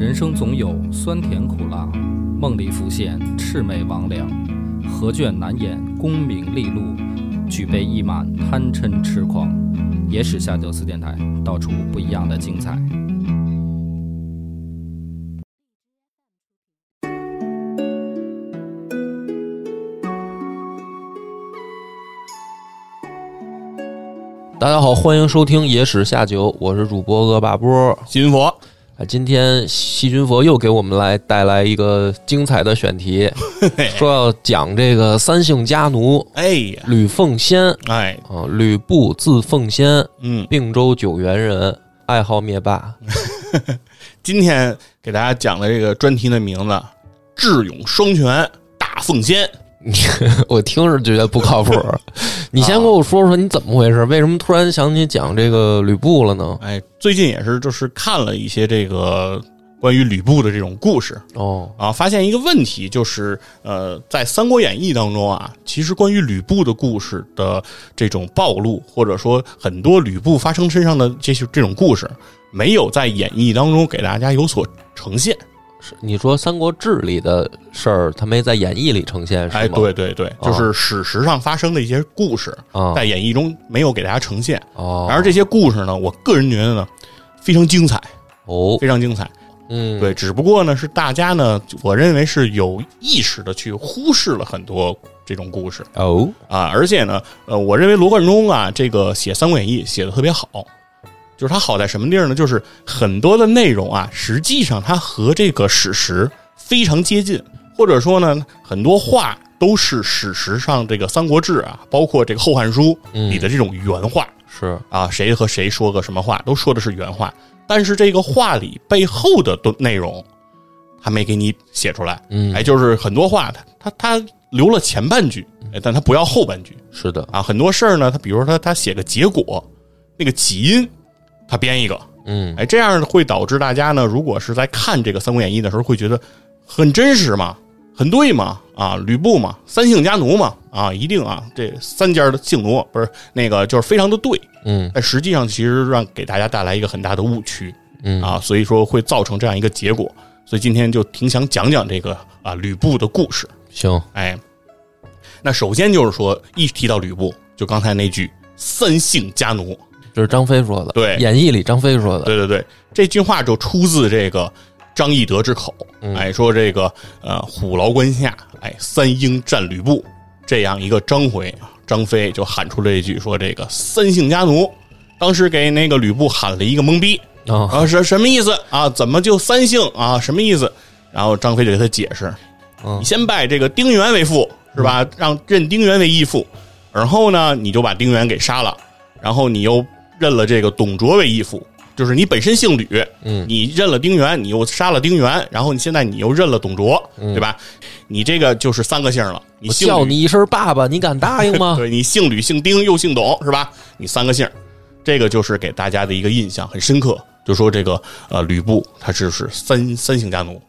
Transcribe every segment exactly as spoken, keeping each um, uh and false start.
人生总有酸甜苦辣，梦里浮现魑魅魍魉，何卷难掩功名利禄，举杯一满贪嗔痴狂。也使下酒四电台，道出不一样的精彩。大家好，欢迎收听《野史下酒》，我是主播恶霸波西君佛。啊，今天西君佛又给我们来带来一个精彩的选题，说要讲这个三姓家奴，哎，吕奉先，哎，啊，吕布字奉先，嗯，并州九原人，爱好灭霸。今天给大家讲的这个专题的名字，智勇双全大奉先。我听着觉得不靠谱。你先给我说说你怎么回事，为什么突然想起讲这个吕布了呢？哎，最近也是就是看了一些这个关于吕布的这种故事哦，啊，发现一个问题，就是呃，在《三国演义》当中啊，其实关于吕布的故事的这种暴露，或者说很多吕布发生身上的这些这种故事，没有在演义当中给大家有所呈现。你说《三国志》里的事儿，他没在演义里呈现，是吗？哎，对对对，就是史实上发生的一些故事，哦，在演义中没有给大家呈现。哦，然而这些故事呢，我个人觉得呢，非常精彩哦，非常精彩。嗯，对，只不过呢，是大家呢，我认为是有意识的去忽视了很多这种故事哦啊，而且呢，呃，我认为罗贯中啊，这个写《三国演义》写的特别好。就是它好在什么地儿呢？就是很多的内容啊，实际上它和这个史实非常接近，或者说呢，很多话都是史实上这个《三国志》啊，包括这个《后汉书》里的这种原话，嗯，是啊，谁和谁说个什么话，都说的是原话。但是这个话里背后的内容，他没给你写出来。嗯，哎，就是很多话，他他留了前半句，但他不要后半句。是的啊，很多事儿呢，他比如说他他写个结果，那个起因。他编一个，嗯，哎，这样会导致大家呢，如果是在看这个《三国演义》的时候，会觉得很真实嘛，很对嘛，啊，吕布嘛，三姓家奴嘛，啊，一定啊，这三家的姓奴不是那个，就是非常的对，嗯，但实际上其实让给大家带来一个很大的误区，嗯啊，所以说会造成这样一个结果，所以今天就挺想讲讲这个啊吕布的故事。行，哎，那首先就是说，一提到吕布，就刚才那句三姓家奴。就是张飞说的，对，演义里张飞说的，对对对，这句话就出自这个张翼德之口，嗯，哎，说这个呃虎牢关下，哎，三英战吕布，这样一个张回，张飞就喊出了一句说这个三姓家奴，当时给那个吕布喊了一个懵逼，哦，啊，是什么意思啊？怎么就三姓啊？什么意思？然后张飞就给他解释，哦，你先拜这个丁原为父，是吧？让认丁原为义父，然后呢，你就把丁原给杀了，然后你又认了这个董卓为义父，就是你本身姓吕，嗯，你认了丁原，你又杀了丁原，然后你现在你又认了董卓，嗯，对吧？你这个就是三个姓了。你姓，我叫你一声爸爸，你敢答应吗？对，你姓吕、姓丁又姓董，是吧？你三个姓，这个就是给大家的一个印象很深刻，就说这个呃吕布他是是三三姓家奴，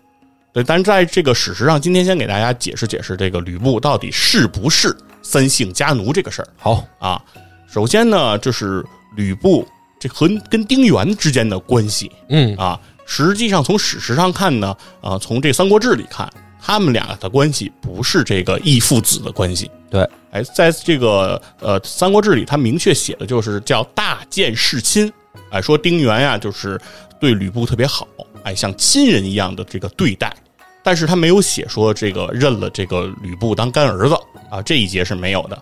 对。但是在这个史实上，今天先给大家解释解释这个吕布到底是不是三姓家奴这个事儿。好啊，首先呢就是。吕布这和跟丁原之间的关系，嗯啊，实际上从史实上看呢，啊，从这《三国志》里看，他们俩的关系不是这个义父子的关系。对，哎，在这个呃《三国志》里，他明确写的就是叫大谏弑亲，哎，说丁原呀，就是对吕布特别好，哎，像亲人一样的这个对待，但是他没有写说这个认了这个吕布当干儿子啊，这一节是没有的。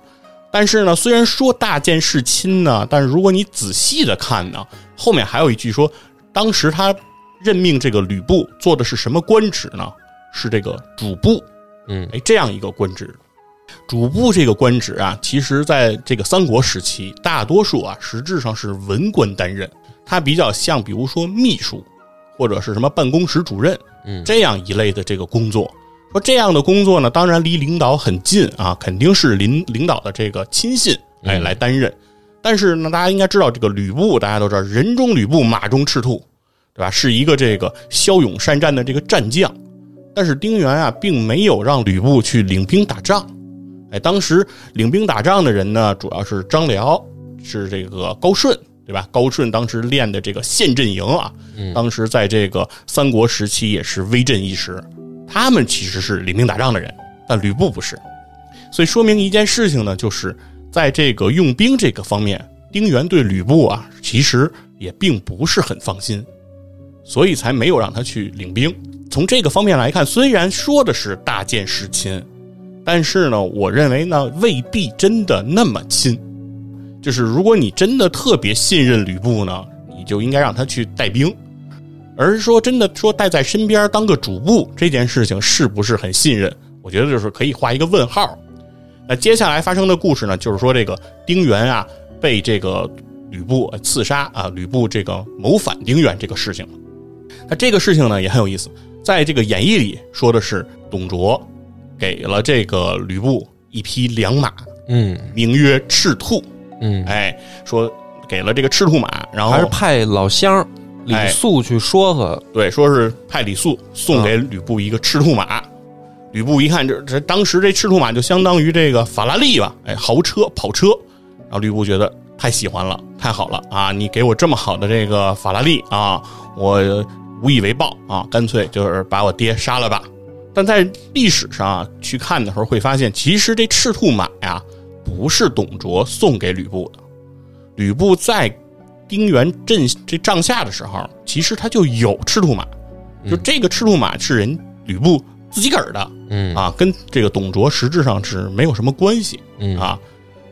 但是呢，虽然说大谏弑亲呢，但是如果你仔细的看呢，后面还有一句说，当时他任命这个吕布做的是什么官职呢？是这个主簿，嗯，哎，这样一个官职。主簿这个官职啊，其实在这个三国时期，大多数啊，实质上是文官担任，它比较像比如说秘书，或者是什么办公室主任，嗯，这样一类的这个工作。说这样的工作呢，当然离领导很近啊，肯定是领领导的这个亲信哎来担任。但是呢，大家应该知道这个吕布，大家都知道人中吕布，马中赤兔，对吧？是一个这个骁勇善战的这个战将。但是丁原啊，并没有让吕布去领兵打仗。哎，当时领兵打仗的人呢，主要是张辽，是这个高顺，对吧？高顺当时练的这个陷阵营啊，当时在这个三国时期也是威震一时。他们其实是领兵打仗的人，但吕布不是。所以说明一件事情呢，就是在这个用兵这个方面，丁原对吕布啊，其实也并不是很放心，所以才没有让他去领兵。从这个方面来看，虽然说的是大剑是亲，但是呢，我认为呢，未必真的那么亲。就是如果你真的特别信任吕布呢，你就应该让他去带兵，而是说真的说带在身边当个主簿这件事情是不是很信任，我觉得就是可以画一个问号。那接下来发生的故事呢，就是说这个丁原啊被这个吕布刺杀啊，吕布这个谋反丁原这个事情。那这个事情呢也很有意思，在这个演义里说的是董卓给了这个吕布一匹良马，嗯，名曰赤兔。嗯，哎，说给了这个赤兔马，然后还是派老乡李肃去说和、哎、对，说是派李肃送给吕布一个赤兔马。嗯、吕布一看，这这当时这赤兔马就相当于这个法拉利吧，哎，豪车跑车。然后吕布觉得太喜欢了，太好了啊！你给我这么好的这个法拉利啊，我无以为报啊，干脆就是把我爹杀了吧。但在历史上、啊、去看的时候，会发现其实这赤兔马呀、啊。不是董卓送给吕布的，吕布在丁原阵这帐下的时候，其实他就有赤兔马，就这个赤兔马是人吕布自己个儿的，嗯啊，跟这个董卓实质上是没有什么关系，嗯啊。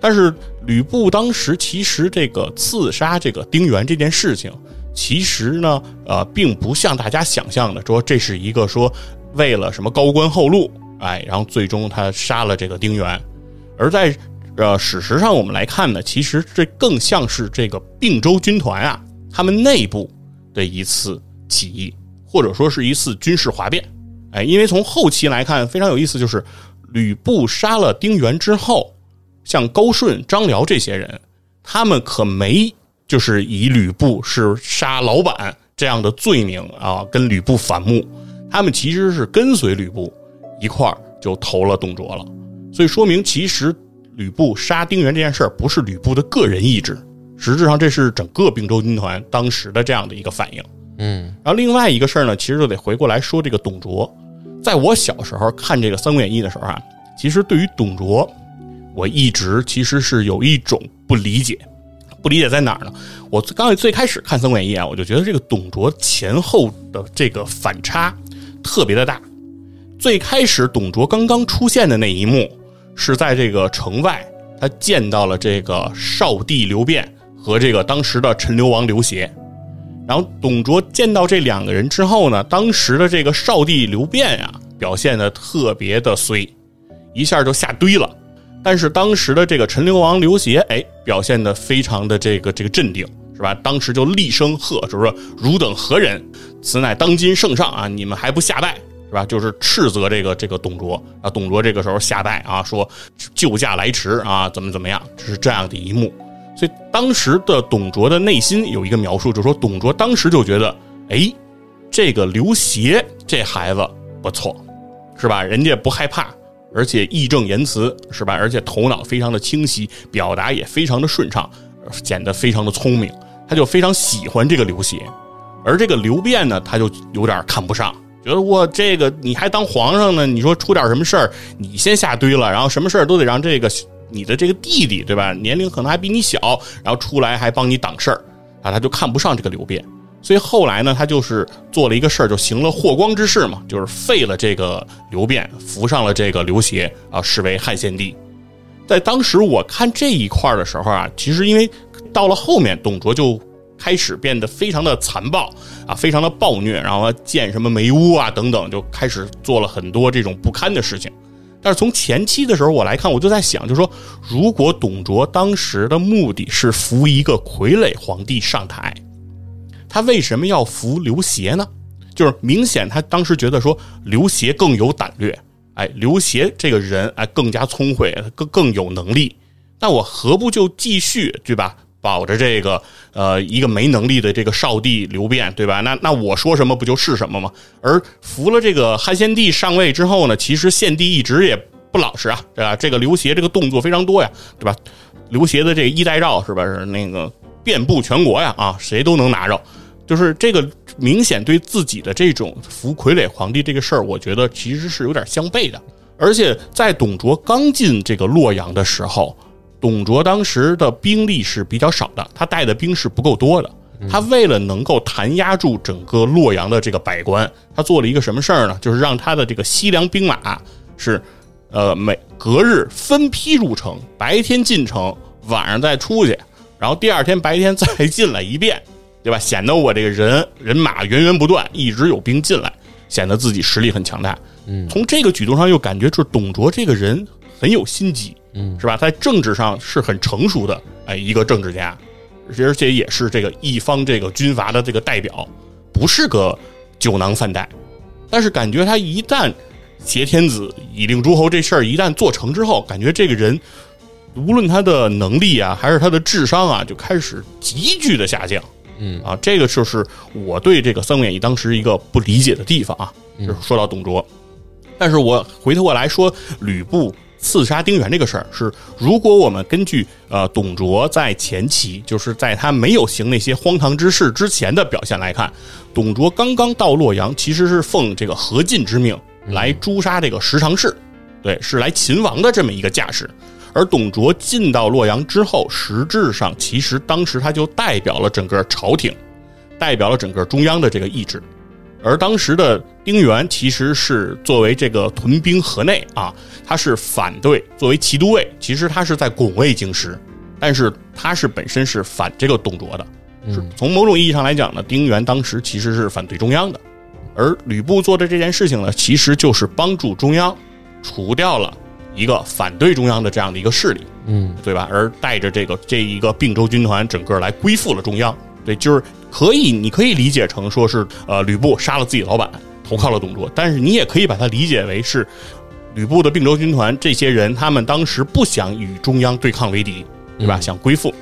但是吕布当时其实这个刺杀这个丁原这件事情，其实呢，呃，并不像大家想象的说这是一个说为了什么高官厚禄，哎，然后最终他杀了这个丁原，而在呃，事实上我们来看呢，其实这更像是这个并州军团啊，他们内部的一次起义，或者说是一次军事哗变。哎，因为从后期来看非常有意思，就是吕布杀了丁原之后，像高顺、张辽这些人，他们可没就是以吕布是杀老板这样的罪名啊，跟吕布反目，他们其实是跟随吕布一块儿就投了董卓了。所以说明其实吕布杀丁原这件事儿不是吕布的个人意志，实质上这是整个并州军团当时的这样的一个反应。嗯，然后另外一个事儿呢，其实就得回过来说这个董卓。在我小时候看这个《三国演义》的时候啊，其实对于董卓，我一直其实是有一种不理解。不理解在哪儿呢？我刚才最开始看《三国演义》啊，我就觉得这个董卓前后的这个反差特别的大。最开始董卓刚刚出现的那一幕。是在这个城外，他见到了这个少帝刘辩和这个当时的陈留王刘协。然后董卓见到这两个人之后呢，当时的这个少帝刘辩啊，表现得特别的衰，一下就下堆了。但是当时的这个陈留王刘协，哎，表现得非常的这个这个镇定，是吧？当时就厉声喝，就是说汝等何人？此乃当今圣上啊，你们还不下拜？是吧？就是斥责这个这个董卓啊，董卓这个时候下拜啊，说救驾来迟啊，怎么怎么样，这是这样的一幕。所以当时的董卓的内心有一个描述，就是说董卓当时就觉得，哎，这个刘协这孩子不错，是吧？人家不害怕，而且义正言辞，是吧？而且头脑非常的清晰，表达也非常的顺畅，显得非常的聪明，他就非常喜欢这个刘协。而这个刘辩呢，他就有点看不上。觉得我这个你还当皇上呢，你说出点什么事儿，你先下堆了，然后什么事儿都得让这个你的这个弟弟，对吧？年龄可能还比你小，然后出来还帮你挡事儿啊，他就看不上这个刘辩。所以后来呢，他就是做了一个事儿，就行了祸光之事嘛，就是废了这个刘辩，扶上了这个刘协啊，视为汉献帝。在当时我看这一块的时候啊，其实因为到了后面董卓就开始变得非常的残暴啊，非常的暴虐，然后建什么梅屋啊等等，就开始做了很多这种不堪的事情。但是从前期的时候我来看，我就在想，就是说如果董卓当时的目的是扶一个傀儡皇帝上台，他为什么要扶刘协呢？就是明显他当时觉得说刘协更有胆略，哎，刘协这个人哎更加聪慧，更更有能力，那我何不就继续，对吧？保着这个呃一个没能力的这个少帝刘辩，对吧？那那我说什么不就是什么吗？而扶了这个汉献帝上位之后呢，其实献帝一直也不老实啊，对吧？这个刘协这个动作非常多呀，对吧？刘协的这个衣带诏是吧？是那个遍布全国呀，啊，谁都能拿着。就是这个明显对自己的这种服傀儡皇帝这个事儿，我觉得其实是有点相悖的。而且在董卓刚进这个洛阳的时候，董卓当时的兵力是比较少的，他带的兵是不够多的。他为了能够弹压住整个洛阳的这个百官，他做了一个什么事儿呢？就是让他的这个西凉兵马是，呃，每隔日分批入城，白天进城，晚上再出去，然后第二天白天再进来一遍，对吧？显得我这个人人马源源不断，一直有兵进来，显得自己实力很强大。嗯，从这个举动上又感觉就是董卓这个人很有心机，嗯，是吧？在政治上是很成熟的，哎，一个政治家。而且也是这个一方这个军阀的这个代表，不是个酒囊饭袋。但是感觉他一旦挟天子以令诸侯这事儿一旦做成之后，感觉这个人无论他的能力啊，还是他的智商啊，就开始急剧的下降。嗯啊，这个就是我对这个三国演义当时一个不理解的地方啊，就是说到董卓。但是我回头过来说吕布刺杀丁原这个事儿，是如果我们根据呃董卓在前期，就是在他没有行那些荒唐之事之前的表现来看，董卓刚刚到洛阳其实是奉这个何进之命来诛杀这个十常侍，对，是来擒王的这么一个架势。而董卓进到洛阳之后，实质上其实当时他就代表了整个朝廷，代表了整个中央的这个意志。而当时的丁原其实是作为这个屯兵河内啊，他是反对，作为骑都尉，其实他是在拱卫京师，但是他是本身是反这个董卓的。是从某种意义上来讲呢，丁原当时其实是反对中央的。而吕布做的这件事情呢，其实就是帮助中央除掉了一个反对中央的这样的一个势力，嗯，对吧？而带着这个这一个并州军团整个来归附了中央。对，就是可以，你可以理解成说是呃，吕布杀了自己老板，投靠了董卓。但是你也可以把它理解为是吕布的并州军团这些人，他们当时不想与中央对抗为敌，对吧？嗯、想归附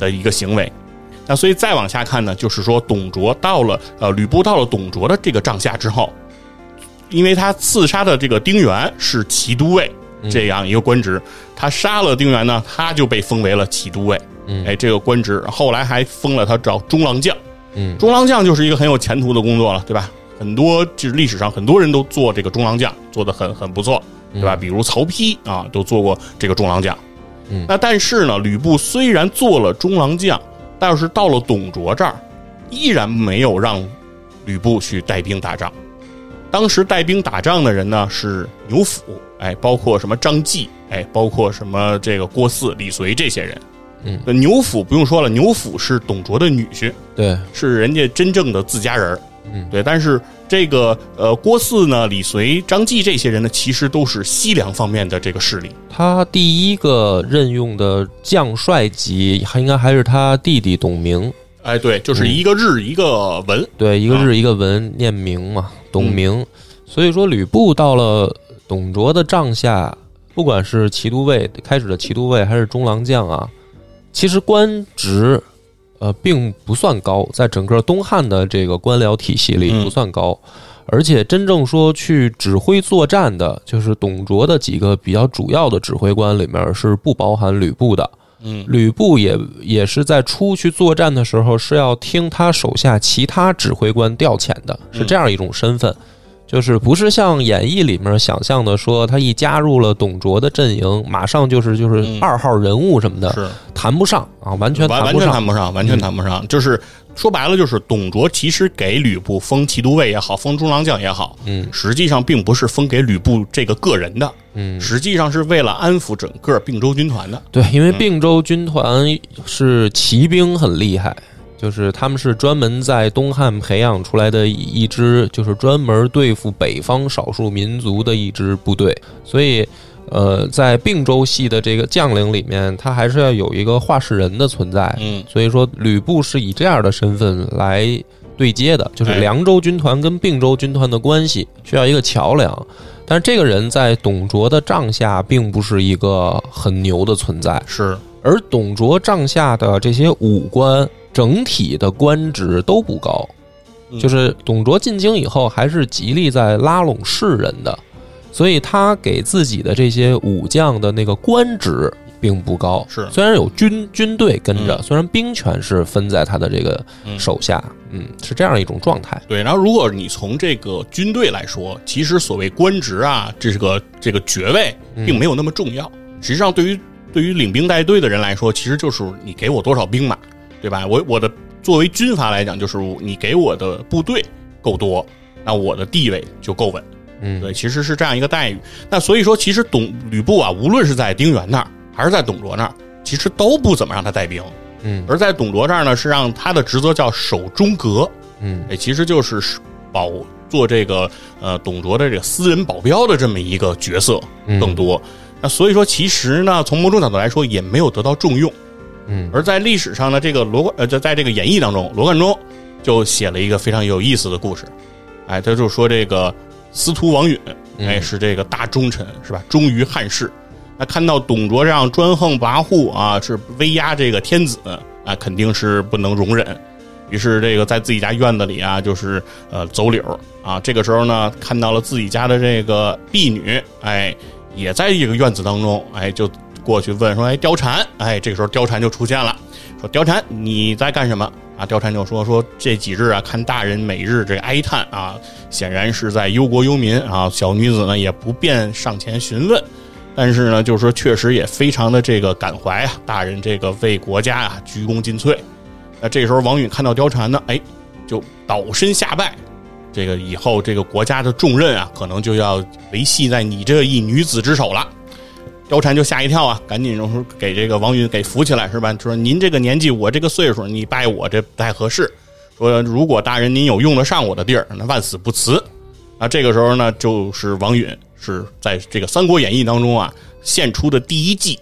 的一个行为。嗯、那所以再往下看呢，就是说董卓到了呃，吕布到了董卓的这个帐下之后，因为他刺杀的这个丁原是骑都尉这样一个官职，他杀了丁原呢，他就被封为了骑都尉。哎，这个官职后来还封了他找中郎将，嗯，中郎将就是一个很有前途的工作了，对吧？很多就是历史上很多人都做这个中郎将，做得很很不错，对吧？比如曹丕啊，都做过这个中郎将。嗯，那但是呢，吕布虽然做了中郎将，但是到了董卓这儿，依然没有让吕布去带兵打仗。当时带兵打仗的人呢是牛辅，哎，包括什么张济，哎，包括什么这个郭汜、李随这些人。嗯，牛辅不用说了，牛辅是董卓的女婿，对，是人家真正的自家人。嗯，对，但是这个呃，郭汜呢、李随、张济这些人呢，其实都是西凉方面的这个势力。他第一个任用的将帅级，还应该还是他弟弟董明。哎，对，就是一个日一个文，嗯、对，一个日一个文，啊、念明嘛，董明。嗯、所以说，吕布到了董卓的帐下，不管是骑都尉开始的骑都尉，还是中郎将啊。其实官职，呃，并不算高，在整个东汉的这个官僚体系里不算高，嗯、而且真正说去指挥作战的，就是董卓的几个比较主要的指挥官里面是不包含吕布的。嗯，吕布也也是在出去作战的时候是要听他手下其他指挥官调遣的，是这样一种身份。嗯，就是不是像演义里面想象的说他一加入了董卓的阵营马上就是就是二号人物什么的，嗯、是谈不上啊，完全谈不上，完全谈不上，完全谈不上。嗯、就是说白了，就是董卓其实给吕布封骑都尉也好，封中郎将也好，嗯，实际上并不是封给吕布这个个人的，嗯，实际上是为了安抚整个并州军团的。对，因为并州军团是骑兵很厉害。就是他们是专门在东汉培养出来的一支，就是专门对付北方少数民族的一支部队。所以，呃，在并州系的这个将领里面，他还是要有一个话事人的存在。嗯，所以说吕布是以这样的身份来对接的，就是凉州军团跟并州军团的关系需要一个桥梁。但是这个人在董卓的帐下并不是一个很牛的存在，是。而董卓帐下的这些武官。整体的官职都不高，就是董卓进京以后还是极力在拉拢士人的，所以他给自己的这些武将的那个官职并不高，是虽然有军军队跟着、嗯，虽然兵权是分在他的这个手下，嗯，嗯是这样一种状态。对，然后如果你从这个军队来说，其实所谓官职啊，这个这个爵位并没有那么重要。嗯、实际上，对于对于领兵带队的人来说，其实就是你给我多少兵马，对吧？我我的作为军阀来讲，就是你给我的部队够多，那我的地位就够稳。嗯，对，其实是这样一个待遇。那所以说，其实董吕布啊，无论是在丁原那儿还是在董卓那儿，其实都不怎么让他带兵。嗯，而在董卓这儿呢，是让他的职责叫守中阁。嗯，哎，其实就是保做这个呃董卓的这个私人保镖的这么一个角色更多。嗯、那所以说，其实呢，从某种角度来说，也没有得到重用。嗯，而在历史上呢，这个罗呃在这个演义当中，罗贯中就写了一个非常有意思的故事。哎，他就说这个。司徒王允，哎，是这个大忠臣，是吧？忠于汉室。那看到董卓这样专横跋扈啊，是威压这个天子啊，肯定是不能容忍。于是这个在自己家院子里啊，就是呃走柳啊。这个时候呢，看到了自己家的这个婢女，哎，也在这个院子当中，哎，就过去问说：“哎，貂蝉，哎，这个时候貂蝉就出现了，说貂蝉你在干什么？”啊，貂蝉就说说这几日啊，看大人每日这哀叹啊，显然是在忧国忧民啊。小女子呢也不便上前询问，但是呢，就是说确实也非常的这个感怀啊，大人这个为国家啊鞠躬尽瘁。那这时候王允看到貂蝉呢，哎，就倒身下拜，这个以后这个国家的重任啊，可能就要维系在你这一女子之手了。貂蝉就吓一跳啊，赶紧给这个王允给扶起来，是吧？说您这个年纪，我这个岁数，你拜我这不太合适。说如果大人您有用得上我的地儿，那万死不辞。啊，这个时候呢，就是王允是在这个《三国演义》当中啊献出的第一计，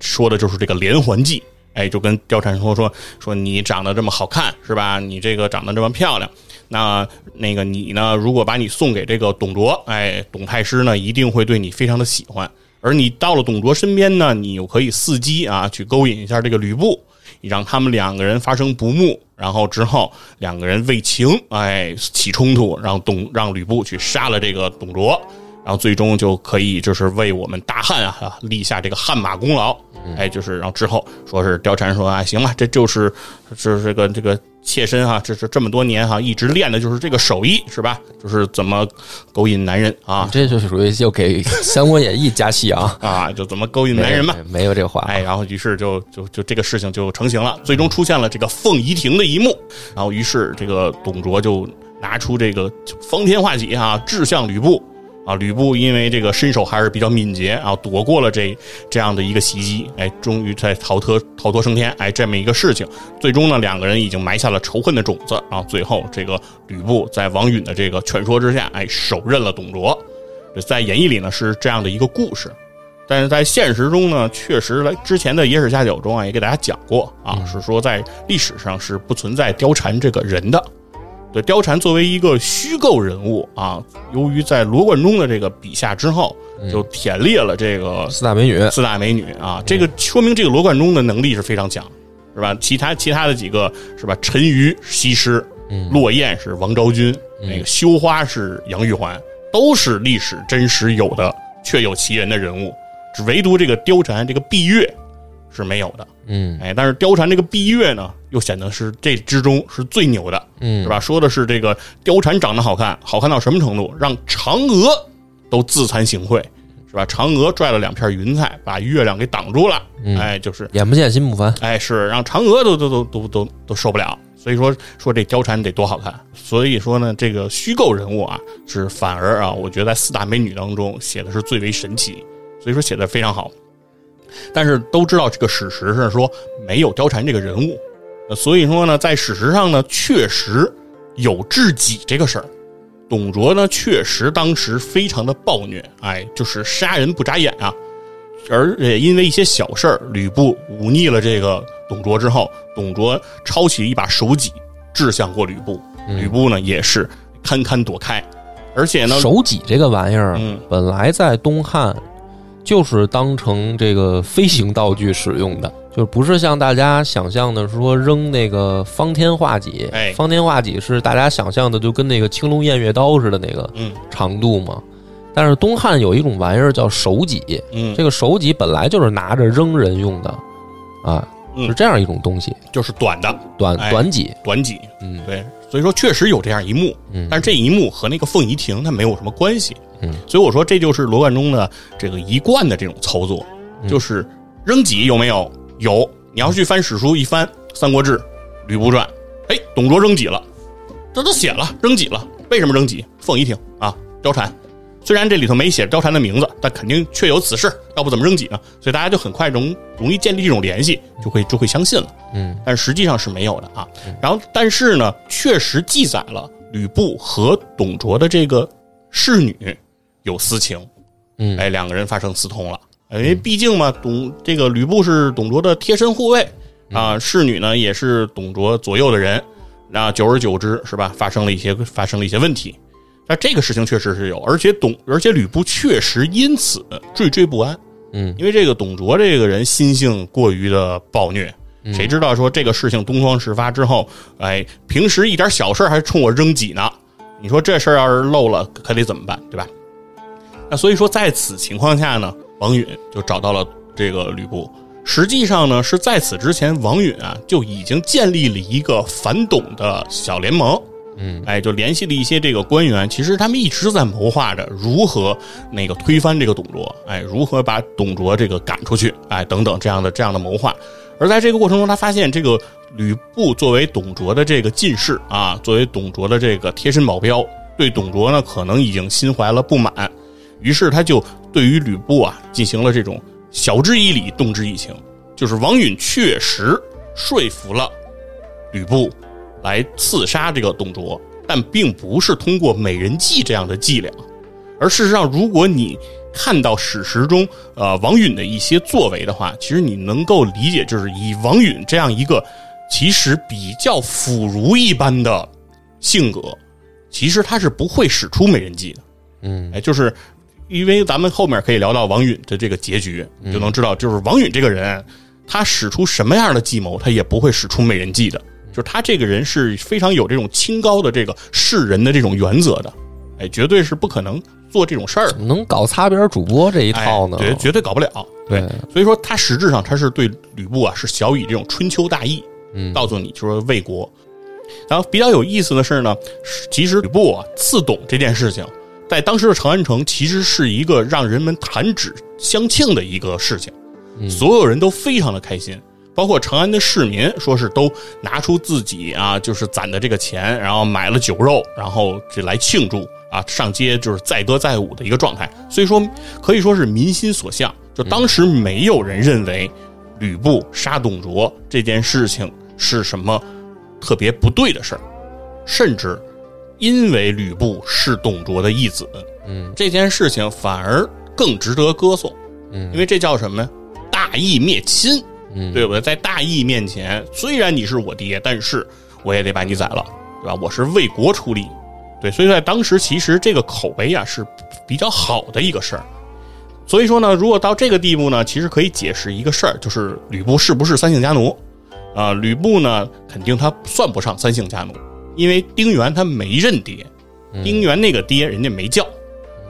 说的就是这个连环计。哎，就跟貂蝉说说说你长得这么好看，是吧？你这个长得这么漂亮，那那个你呢，如果把你送给这个董卓，哎，董太师呢一定会对你非常的喜欢。而你到了董卓身边呢，你又可以伺机啊去勾引一下这个吕布，你让他们两个人发生不睦，然后之后两个人为情哎起冲突，让董让吕布去杀了这个董卓，然后最终就可以就是为我们大汉啊立下这个汗马功劳。哎，就是然后之后说是貂蝉说啊，行了，这就是就是这个这个妾身啊，这是这么多年哈、啊，一直练的就是这个手艺，是吧？就是怎么勾引男人啊？这就属于就给《三国演义》加戏啊啊，就怎么勾引男人嘛？没有这话、啊，哎，然后于是就就就这个事情就成型了，最终出现了这个凤仪亭的一幕，然后于是这个董卓就拿出这个方天画戟啊，掷向吕布啊，吕布因为这个身手还是比较敏捷啊，躲过了这这样的一个袭击，哎，终于才逃脱逃脱升天，哎，这么一个事情，最终呢，两个人已经埋下了仇恨的种子啊。最后，这个吕布在王允的这个劝说之下，哎，手刃了董卓。在演义里呢是这样的一个故事，但是在现实中呢，确实来之前的《野史下酒》中啊也给大家讲过啊、嗯，是说在历史上是不存在貂蝉这个人的。对，貂蝉作为一个虚构人物啊，由于在罗贯中的这个笔下之后，就舔裂了这个四大美女，四大美女啊，这个说明这个罗贯中的能力是非常强，是吧？其他其他的几个是吧？陈馀、西施、落雁是王昭君，那个羞花是杨玉环，都是历史真实有的确有其人的人物，只唯独这个貂蝉这个闭月是没有的，嗯，哎，但是貂蝉这个闭月呢，又显得是这之中是最牛的，嗯，是吧？说的是这个貂蝉长得好看，好看到什么程度？让嫦娥都自惭形秽，是吧？嫦娥拽了两片云彩，把月亮给挡住了，嗯、哎，就是眼不见心不烦，哎，是让嫦娥都都都都都都受不了。所以说说这貂蝉得多好看。所以说呢，这个虚构人物啊，是反而啊，我觉得在四大美女当中写的是最为神奇，所以说写的非常好。但是都知道这个史实是说没有貂蝉这个人物，所以说呢，在史实上呢，确实有治己这个事儿。董卓呢，确实当时非常的暴虐，哎，就是杀人不眨眼啊。而且因为一些小事儿，吕布忤逆了这个董卓之后，董卓抄起一把手戟掷向过吕布，吕布呢也是堪堪躲开。而且呢，手戟这个玩意儿，嗯，本来在东汉。就是当成这个飞行道具使用的，就不是像大家想象的说扔那个方天画戟。哎，方天画戟是大家想象的，就跟那个青龙偃月刀似的那个长度嘛。嗯、但是东汉有一种玩意儿叫手戟，嗯，这个手戟本来就是拿着扔人用的啊，嗯，是这样一种东西，就是短的短短戟，哎，短戟，嗯，对，所以说确实有这样一幕，嗯，但是这一幕和那个凤仪亭它没有什么关系，嗯，所以我说这就是罗贯中的这个一贯的这种操作，嗯，就是扔戟有没有？有，你要去翻史书一翻，《三国志》《吕布传》，哎，董卓扔戟了，这都写了扔戟了，为什么扔戟？凤仪亭啊，貂蝉。虽然这里头没写貂蝉的名字，但肯定确有此事，要不怎么扔戟呢？所以大家就很快容容易建立这种联系，就会就会相信了。嗯，但实际上是没有的啊。然后，但是呢，确实记载了吕布和董卓的这个侍女有私情，嗯，哎，两个人发生私通了。因为毕竟嘛，董这个吕布是董卓的贴身护卫啊，侍女呢也是董卓左右的人，那久而久之是吧，发生了一些发生了一些问题。那这个事情确实是有，而且董，而且吕布确实因此惴惴不安，嗯，因为这个董卓这个人心性过于的暴虐，嗯，谁知道说这个事情东窗事发之后，哎，平时一点小事还冲我扔戟呢，你说这事儿要是漏了，可得怎么办，对吧？那所以说，在此情况下呢，王允就找到了这个吕布。实际上呢，是在此之前，王允啊就已经建立了一个反董的小联盟。嗯，哎，就联系了一些这个官员，其实他们一直在谋划着如何那个推翻这个董卓，哎，如何把董卓这个赶出去，哎，等等这样的这样的谋划。而在这个过程中，他发现这个吕布作为董卓的这个近侍啊，作为董卓的这个贴身保镖，对董卓呢可能已经心怀了不满，于是他就对于吕布啊进行了这种晓之以理，动之以情，就是王允确实说服了吕布。来刺杀这个董卓，但并不是通过美人计这样的伎俩，而事实上，如果你看到史实中，呃，王允的一些作为的话，其实你能够理解，就是以王允这样一个其实比较腐儒一般的性格，其实他是不会使出美人计的。嗯，哎，就是因为咱们后面可以聊到王允的这个结局，你就能知道，就是王允这个人，他使出什么样的计谋，他也不会使出美人计的。就是他这个人是非常有这种清高的这个世人的这种原则的，哎，绝对是不可能做这种事儿，怎么能搞擦边主播这一套呢？哎，绝绝对搞不了。对，对，所以说他实质上他是对吕布啊是小以这种春秋大义，嗯，告诉你就说为国。然后比较有意思的是呢，其实吕布啊刺董这件事情，在当时的长安城其实是一个让人们弹指相庆的一个事情，嗯，所有人都非常的开心。包括长安的市民，说是都拿出自己啊，就是攒的这个钱，然后买了酒肉，然后这来庆祝啊，上街就是载歌载舞的一个状态。所以说，可以说是民心所向。就当时没有人认为吕布杀董卓这件事情是什么特别不对的事儿，甚至因为吕布是董卓的义子，嗯，这件事情反而更值得歌颂，嗯，因为这叫什么呢？大义灭亲。对不对？在大义面前，虽然你是我爹，但是我也得把你宰了，对吧？我是为国出力，对，所以在当时其实这个口碑啊是比较好的一个事儿。所以说呢，如果到这个地步呢，其实可以解释一个事儿，就是吕布是不是三姓家奴啊？呃，吕布呢，肯定他算不上三姓家奴，因为丁原他没认爹，丁原那个爹人家没叫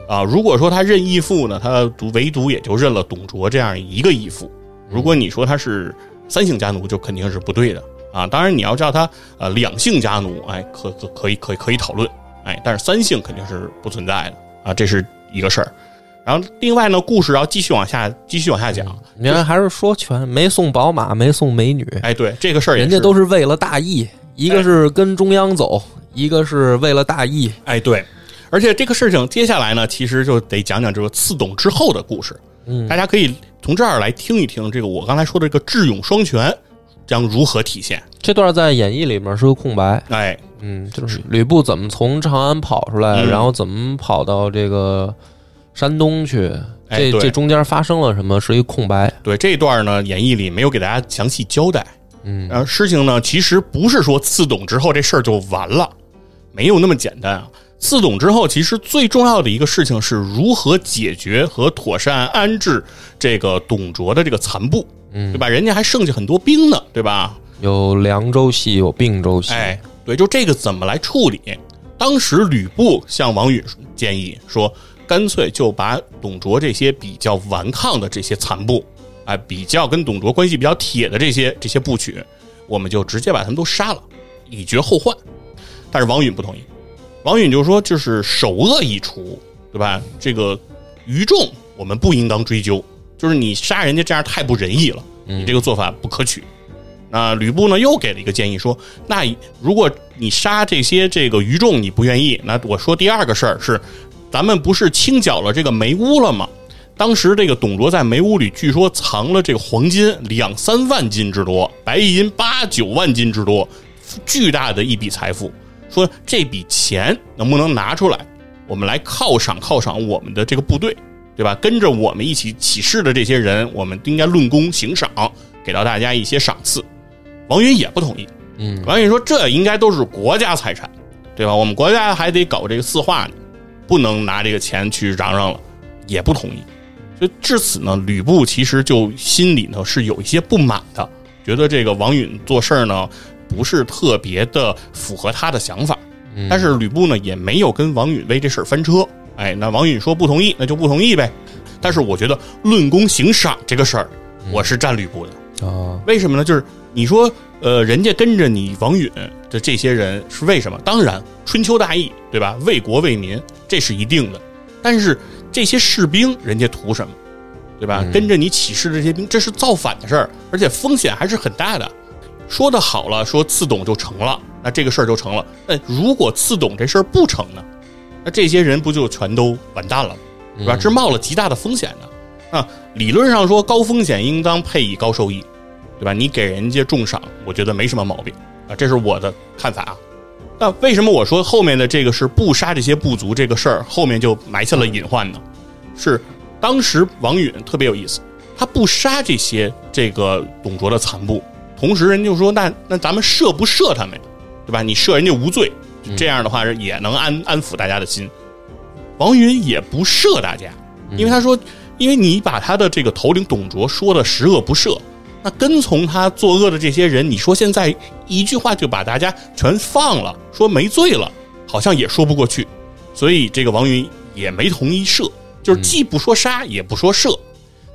啊。如果说他认义父呢，他唯独也就认了董卓这样一个义父。如果你说他是三姓家奴，就肯定是不对的啊！当然，你要叫他呃两姓家奴，哎，可可可以可以可以讨论，哎，但是三姓肯定是不存在的啊，这是一个事儿。然后另外呢，故事要继续往下继续往下讲，你看还是说全没送宝马，没送美女，哎，对这个事儿，人家都是为了大义，一个是跟中央走，哎，一个是为了大义，哎，对。而且这个事情接下来呢，其实就得讲讲这个刺董之后的故事，嗯，大家可以。从这儿来听一听这个我刚才说的这个智勇双全将如何体现。这段在演义里面是个空白，哎，嗯，就是吕布怎么从长安跑出来，嗯，然后怎么跑到这个山东去，这，哎，这中间发生了什么是一个空白。对，这段呢演义里没有给大家详细交代，嗯，然后事情呢其实不是说刺董之后这事儿就完了，没有那么简单啊。刺董之后，其实最重要的一个事情是如何解决和妥善安置这个董卓的这个残部，嗯，对吧？人家还剩下很多兵呢，对吧？有凉州系，有并州系，哎，对，就这个怎么来处理？当时吕布向王允建议说：“干脆就把董卓这些比较顽抗的这些残部，哎，比较跟董卓关系比较铁的这些这些部曲，我们就直接把他们都杀了，以绝后患。但是王允不同意，王允就说就是首恶已除，对吧？这个余众我们不应当追究，就是你杀人家这样太不仁义了，你这个做法不可取。那吕布呢又给了一个建议说，那如果你杀这些这个余众你不愿意，那我说第二个事儿是，咱们不是清剿了这个梅屋了吗？当时这个董卓在梅屋里据说藏了这个黄金两三万斤之多，白银八九万斤之多，巨大的一笔财富，说这笔钱能不能拿出来，我们来犒赏犒赏我们的这个部队，对吧？跟着我们一起起事的这些人，我们应该论功行赏，给到大家一些赏赐。王允也不同意，嗯，王允说这应该都是国家财产，对吧？我们国家还得搞这个四化呢，不能拿这个钱去嚷嚷了，也不同意。所以至此呢，吕布其实就心里呢是有一些不满的，觉得这个王允做事呢不是特别的符合他的想法。但是吕布呢也没有跟王允为这事儿翻车，哎，那王允说不同意，那就不同意呗。但是我觉得论功行赏这个事儿，我是站吕布的啊。为什么呢？就是你说，呃，人家跟着你王允的这些人是为什么？当然，春秋大义，对吧？为国为民，这是一定的。但是这些士兵人家图什么，对吧？嗯、跟着你起事的这些兵，这是造反的事儿，而且风险还是很大的。说的好了，说刺董就成了，那这个事儿就成了。那如果刺董这事儿不成呢？那这些人不就全都完蛋了，对吧？这冒了极大的风险呢。啊，理论上说，高风险应当配以高收益，对吧？你给人家重赏，我觉得没什么毛病啊，这是我的看法啊。那为什么我说后面的这个是不杀这些部族这个事儿，后面就埋下了隐患呢？是当时王允特别有意思，他不杀这些这个董卓的残部，同时人就说那那咱们射不射他们，对吧？你射人家无罪，这样的话也能安安抚大家的心。王允也不射大家，因为他说，因为你把他的这个头领董卓说的十恶不赦。那跟从他作恶的这些人，你说现在一句话就把大家全放了，说没罪了，好像也说不过去。所以这个王允也没同意射，就是既不说杀也不说射。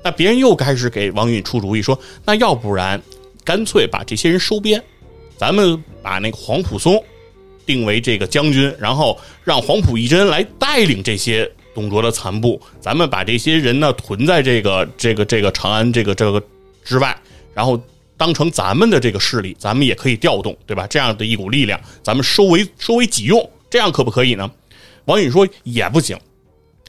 那别人又开始给王允出主意说，那要不然干脆把这些人收编，咱们把那个黄埔松定为这个将军，然后让黄埔一真来带领这些董卓的残部，咱们把这些人呢囤在这个这个这个长安这个这个之外。然后当成咱们的这个势力，咱们也可以调动，对吧？这样的一股力量，咱们收为收为己用，这样可不可以呢？王允说也不行，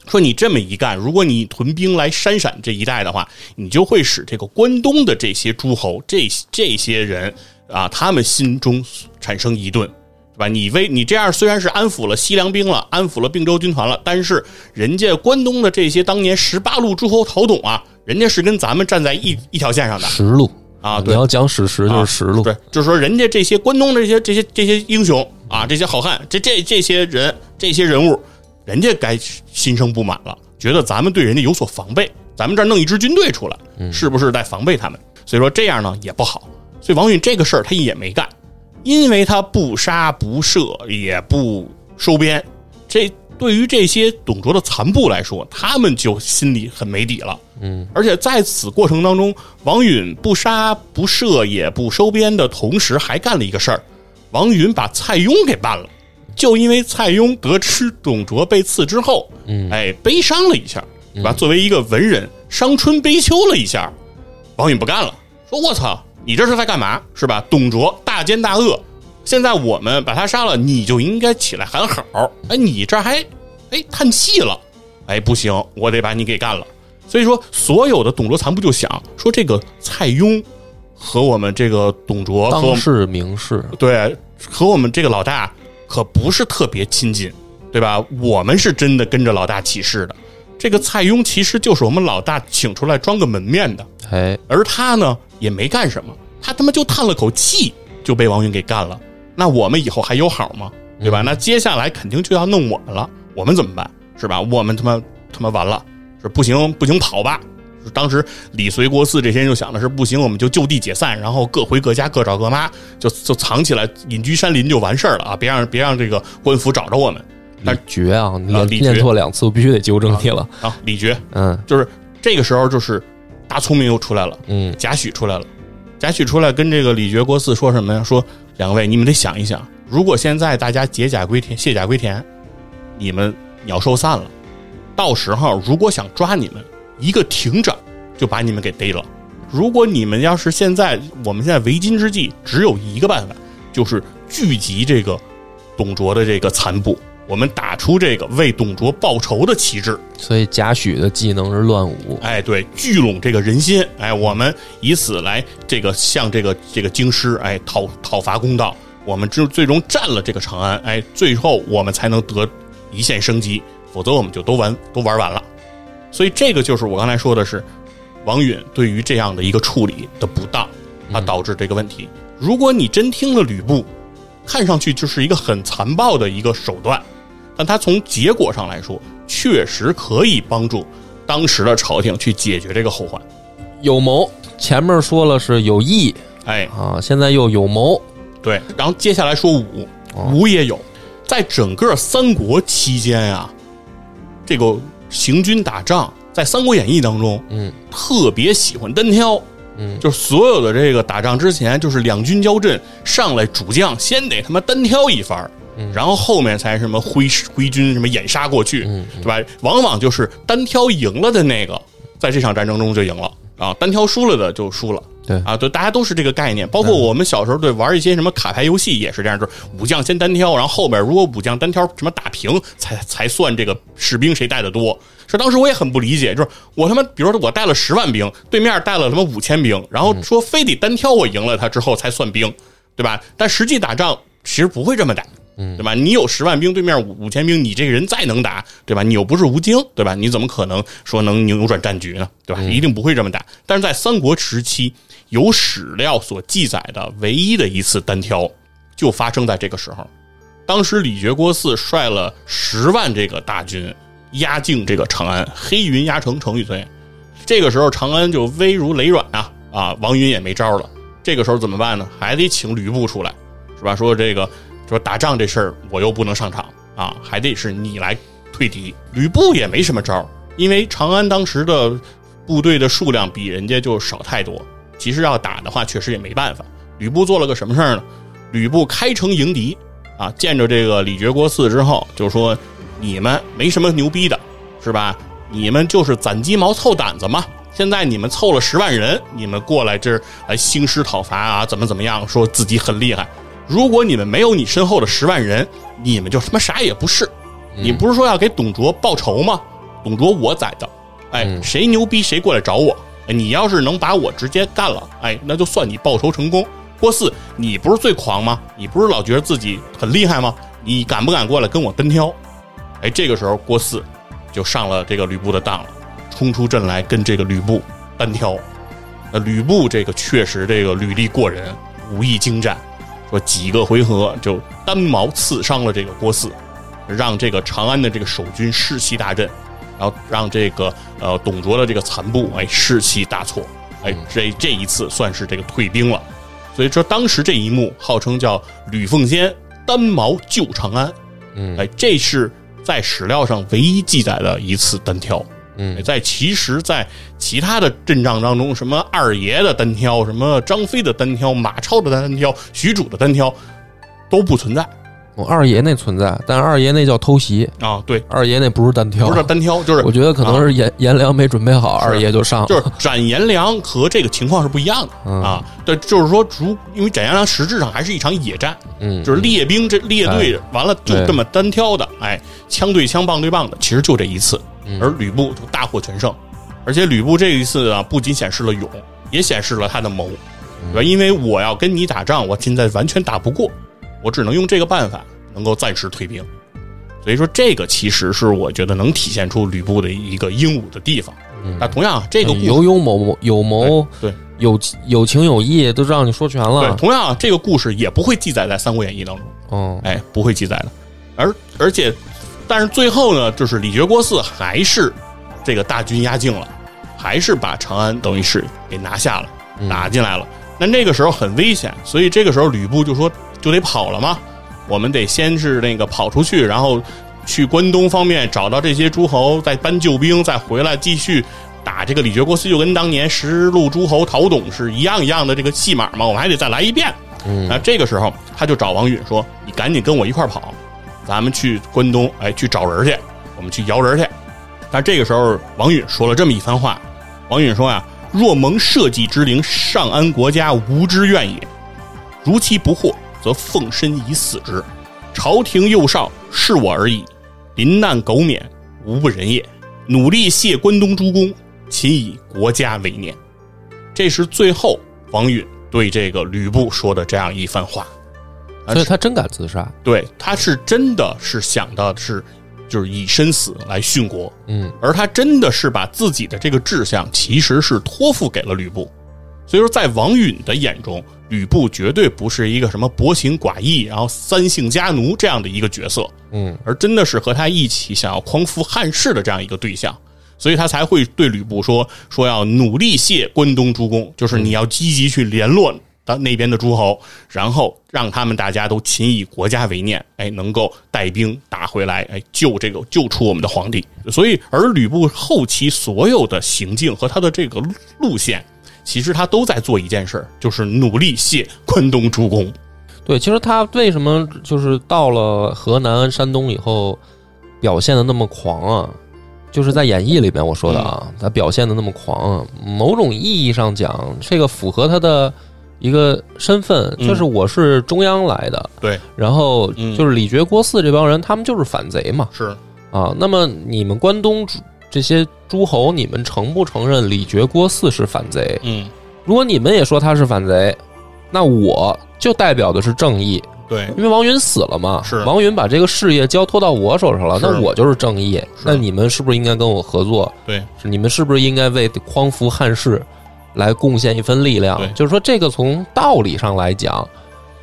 说你这么一干，如果你屯兵来山陕这一带的话，你就会使这个关东的这些诸侯，这这些人啊，他们心中产生疑顿，对吧？你为你这样虽然是安抚了西凉兵了，安抚了并州军团了，但是人家关东的这些当年十八路诸侯讨董啊，人家是跟咱们站在一一条线上的。十路啊，对，你要讲史实就是十路、啊。对，就是说人家这些关东这些这些这些英雄啊，这些好汉，这这这些人这些人物，人家该心生不满了，觉得咱们对人家有所防备，咱们这儿弄一支军队出来，是不是在防备他们？所以说这样呢也不好。所以王允这个事儿他也没干，因为他不杀不赦也不收编，这对于这些董卓的残部来说，他们就心里很没底了。嗯，而且在此过程当中，王允不杀不赦也不收编的同时，还干了一个事儿，王允把蔡邕给办了。就因为蔡邕得知董卓被刺之后，嗯，哎，悲伤了一下，对吧？作为一个文人，伤春悲秋了一下，王允不干了，说：“我操，你这是在干嘛？是吧？董卓大奸大恶。”现在我们把他杀了，你就应该起来喊好。哎，你这还哎叹气了，哎不行，我得把你给干了。所以说，所有的董卓残部就想说，这个蔡邕和我们这个董卓当世名士，对，和我们这个老大可不是特别亲近，对吧？我们是真的跟着老大起事的。这个蔡邕其实就是我们老大请出来装个门面的，哎，而他呢也没干什么，他他妈就叹了口气，就被王允给干了。那我们以后还有好吗？对吧？那接下来肯定就要弄我们了，我们怎么办？是吧？我们他妈他妈完了，是不行不行，跑吧！当时李随郭汜这些人就想的是不行，我们就就地解散，然后各回各家，各找各妈，就就藏起来，隐居山林就完事儿了啊！别让别让这个官府找着我们。李觉啊，连念错两次，我必须得纠正你了啊！李觉，嗯，就是这个时候，就是大聪明又出来了，嗯，贾诩出来了，贾诩出来跟这个李觉、郭汜说什么呀？说两位，你们得想一想，如果现在大家解甲归田、卸甲归田，你们鸟兽散了，到时候如果想抓你们，一个亭长就把你们给逮了。如果你们要是现在，我们现在为今之计，只有一个办法，就是聚集这个董卓的这个残部。我们打出这个为董卓报仇的旗帜，所以贾诩的技能是乱舞，哎，对，聚拢这个人心，哎，我们以此来这个向这个这个京师，哎，讨讨伐公道，我们最最终占了这个长安，哎，最后我们才能得一线生机，否则我们就都玩都玩完了。所以这个就是我刚才说的是王允对于这样的一个处理的不当，它导致这个问题。嗯、如果你真听了吕布，看上去就是一个很残暴的一个手段。但他从结果上来说，确实可以帮助当时的朝廷去解决这个后患。有谋，前面说了是有意，哎啊，现在又有谋，对。然后接下来说武，武也有。在整个三国期间呀、啊，这个行军打仗，在《三国演义》当中，嗯，特别喜欢单挑，嗯，就是所有的这个打仗之前，就是两军交阵，上来主将先得他妈单挑一番。然后后面才什么挥挥军什么掩杀过去，对吧？往往就是单挑赢了的那个，在这场战争中就赢了啊，单挑输了的就输了。对啊，对，大家都是这个概念。包括我们小时候对玩一些什么卡牌游戏也是这样，就是武将先单挑，然后后面如果武将单挑什么打平，才才算这个士兵谁带的多。这当时我也很不理解，就是我他妈，比如说我带了十万兵，对面带了什么五千兵，然后说非得单挑我赢了他之后才算兵，对吧？但实际打仗其实不会这么打。对吧？你有十万兵，对面五千兵，你这个人再能打，对吧？你又不是吴京，对吧？你怎么可能说能扭转战局呢？对吧？一定不会这么打。但是在三国时期，有史料所记载的唯一的一次单挑，就发生在这个时候。当时李傕、郭汜率了十万这个大军，压境这个长安，黑云压城，城欲摧。这个时候，长安就危如累卵啊！啊，王允也没招了。这个时候怎么办呢？还得请吕布出来，是吧？说这个。说打仗这事儿我又不能上场啊，还得是你来退敌。吕布也没什么招，因为长安当时的部队的数量比人家就少太多，其实要打的话确实也没办法。吕布做了个什么事儿呢？吕布开城迎敌啊，见着这个李傕、郭汜之后就说，你们没什么牛逼的，是吧？你们就是攒鸡毛凑胆子嘛，现在你们凑了十万人，你们过来这来兴师讨伐啊，怎么怎么样，说自己很厉害。如果你们没有你身后的十万人，你们就他妈啥也不是。你不是说要给董卓报仇吗？董卓我宰的，哎，谁牛逼谁过来找我。哎，你要是能把我直接干了，哎，那就算你报仇成功。郭汜，你不是最狂吗？你不是老觉得自己很厉害吗？你敢不敢过来跟我单挑？哎，这个时候郭汜就上了这个吕布的当了，冲出阵来跟这个吕布单挑。那吕布这个确实这个履历过人，武艺精湛。说几个回合就单矛刺伤了这个郭汜，让这个长安的这个守军士气大振，然后让这个呃董卓的这个残部哎士气大挫，哎这这一次算是这个退兵了。所以说当时这一幕号称叫吕奉先单矛救长安，嗯，哎这是在史料上唯一记载的一次单挑。嗯，在其实，在其他的阵仗当中，什么二爷的单挑，什么张飞的单挑，马超的单挑，许褚的单挑，都不存在。我二爷那存在，但二爷那叫偷袭啊！对，二爷那不是单挑，不是单挑，就是我觉得可能是颜、啊、颜良没准备好，二爷就上了，就是斩颜良和这个情况是不一样的、嗯、啊。对，就是说，如因为斩颜良实质上还是一场野战，嗯，就是列兵这列队、哎、完了就这么单挑的，哎，枪对枪，棒对棒的，其实就这一次。而吕布就大获全胜，而且吕布这一次啊，不仅显示了勇，也显示了他的谋，对吧？因为我要跟你打仗，我现在完全打不过，我只能用这个办法能够暂时退兵。所以说，这个其实是我觉得能体现出吕布的一个英武的地方。那同样，这个故事有勇有谋，有谋对有有情有义，都让你说全了。对，同样，这个故事也不会记载在《三国演义》当中。哦，哎，不会记载的。而而且。但是最后呢，就是李傕、郭汜还是这个大军压境了，还是把长安等于是给拿下了，打进来了。那那个时候很危险，所以这个时候吕布就说就得跑了嘛，我们得先是那个跑出去，然后去关东方面找到这些诸侯，再搬救兵，再回来继续打这个李傕国，就跟当年十路诸侯讨董是一样一样的这个戏码嘛，我们还得再来一遍。嗯，那这个时候他就找王允说：“你赶紧跟我一块跑，咱们去关东，哎，去找人去，我们去摇人去。”但这个时候王允说了这么一番话，王允说啊：“若蒙社稷之灵，上安国家，吾之愿也；如其不获，则奉身以死之。朝廷幼少，视我而已，临难苟免，无不仁也。努力谢关东诸公，勤以国家为念。”这是最后王允对这个吕布说的这样一番话，所以他真敢自杀。对，他是真的是想的是，就是以身死来殉国。嗯，而他真的是把自己的这个志向，其实是托付给了吕布。所以说，在王允的眼中，吕布绝对不是一个什么薄情寡义，然后三姓家奴这样的一个角色。嗯，而真的是和他一起想要匡扶汉室的这样一个对象。所以他才会对吕布说说要努力谢关东诸公，就是你要积极去联络那边的诸侯，然后让他们大家都勤以国家为念，哎，能够带兵打回来，哎，救这个救出我们的皇帝。所以，而吕布后期所有的行径和他的这个路线，其实他都在做一件事，就是努力谢关东诸公。对，其实他为什么就是到了河南、山东以后表现得那么狂啊？就是在演义里面我说的啊，他表现的那么狂啊，某种意义上讲，这个符合他的一个身份，就是我是中央来的，对，然后就是李傕郭汜这帮人，他们就是反贼嘛，是啊。那么你们关东这些诸侯，你们承不承认李傕郭汜是反贼？嗯，如果你们也说他是反贼，那我就代表的是正义。对，因为王允死了嘛，是王允把这个事业交托到我手上了，那我就是正义。那你们是不是应该跟我合作？对，你们是不是应该为匡扶汉室来贡献一份力量？就是说，这个从道理上来讲，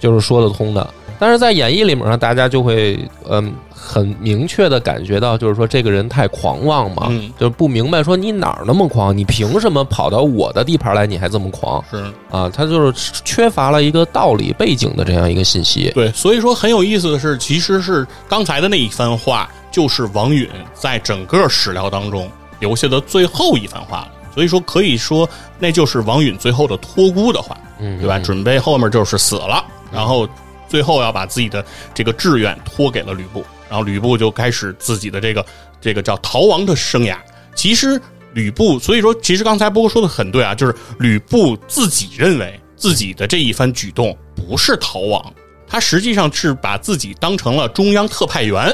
就是说得通的。但是在演义里面上，大家就会嗯很明确的感觉到，就是说这个人太狂妄嘛，嗯、就不明白说你哪儿那么狂，你凭什么跑到我的地盘来，你还这么狂？是啊，他就是缺乏了一个道理背景的这样一个信息。对，所以说很有意思的是，其实是刚才的那一番话，就是王允在整个史料当中留下的最后一番话了。所以说，可以说那就是王允最后的托孤的话，嗯，对吧？准备后面就是死了，然后。最后要把自己的这个志愿托给了吕布，然后吕布就开始自己的这个这个叫逃亡的生涯。其实吕布，所以说，其实刚才波哥说的很对啊，就是吕布自己认为自己的这一番举动不是逃亡，他实际上是把自己当成了中央特派员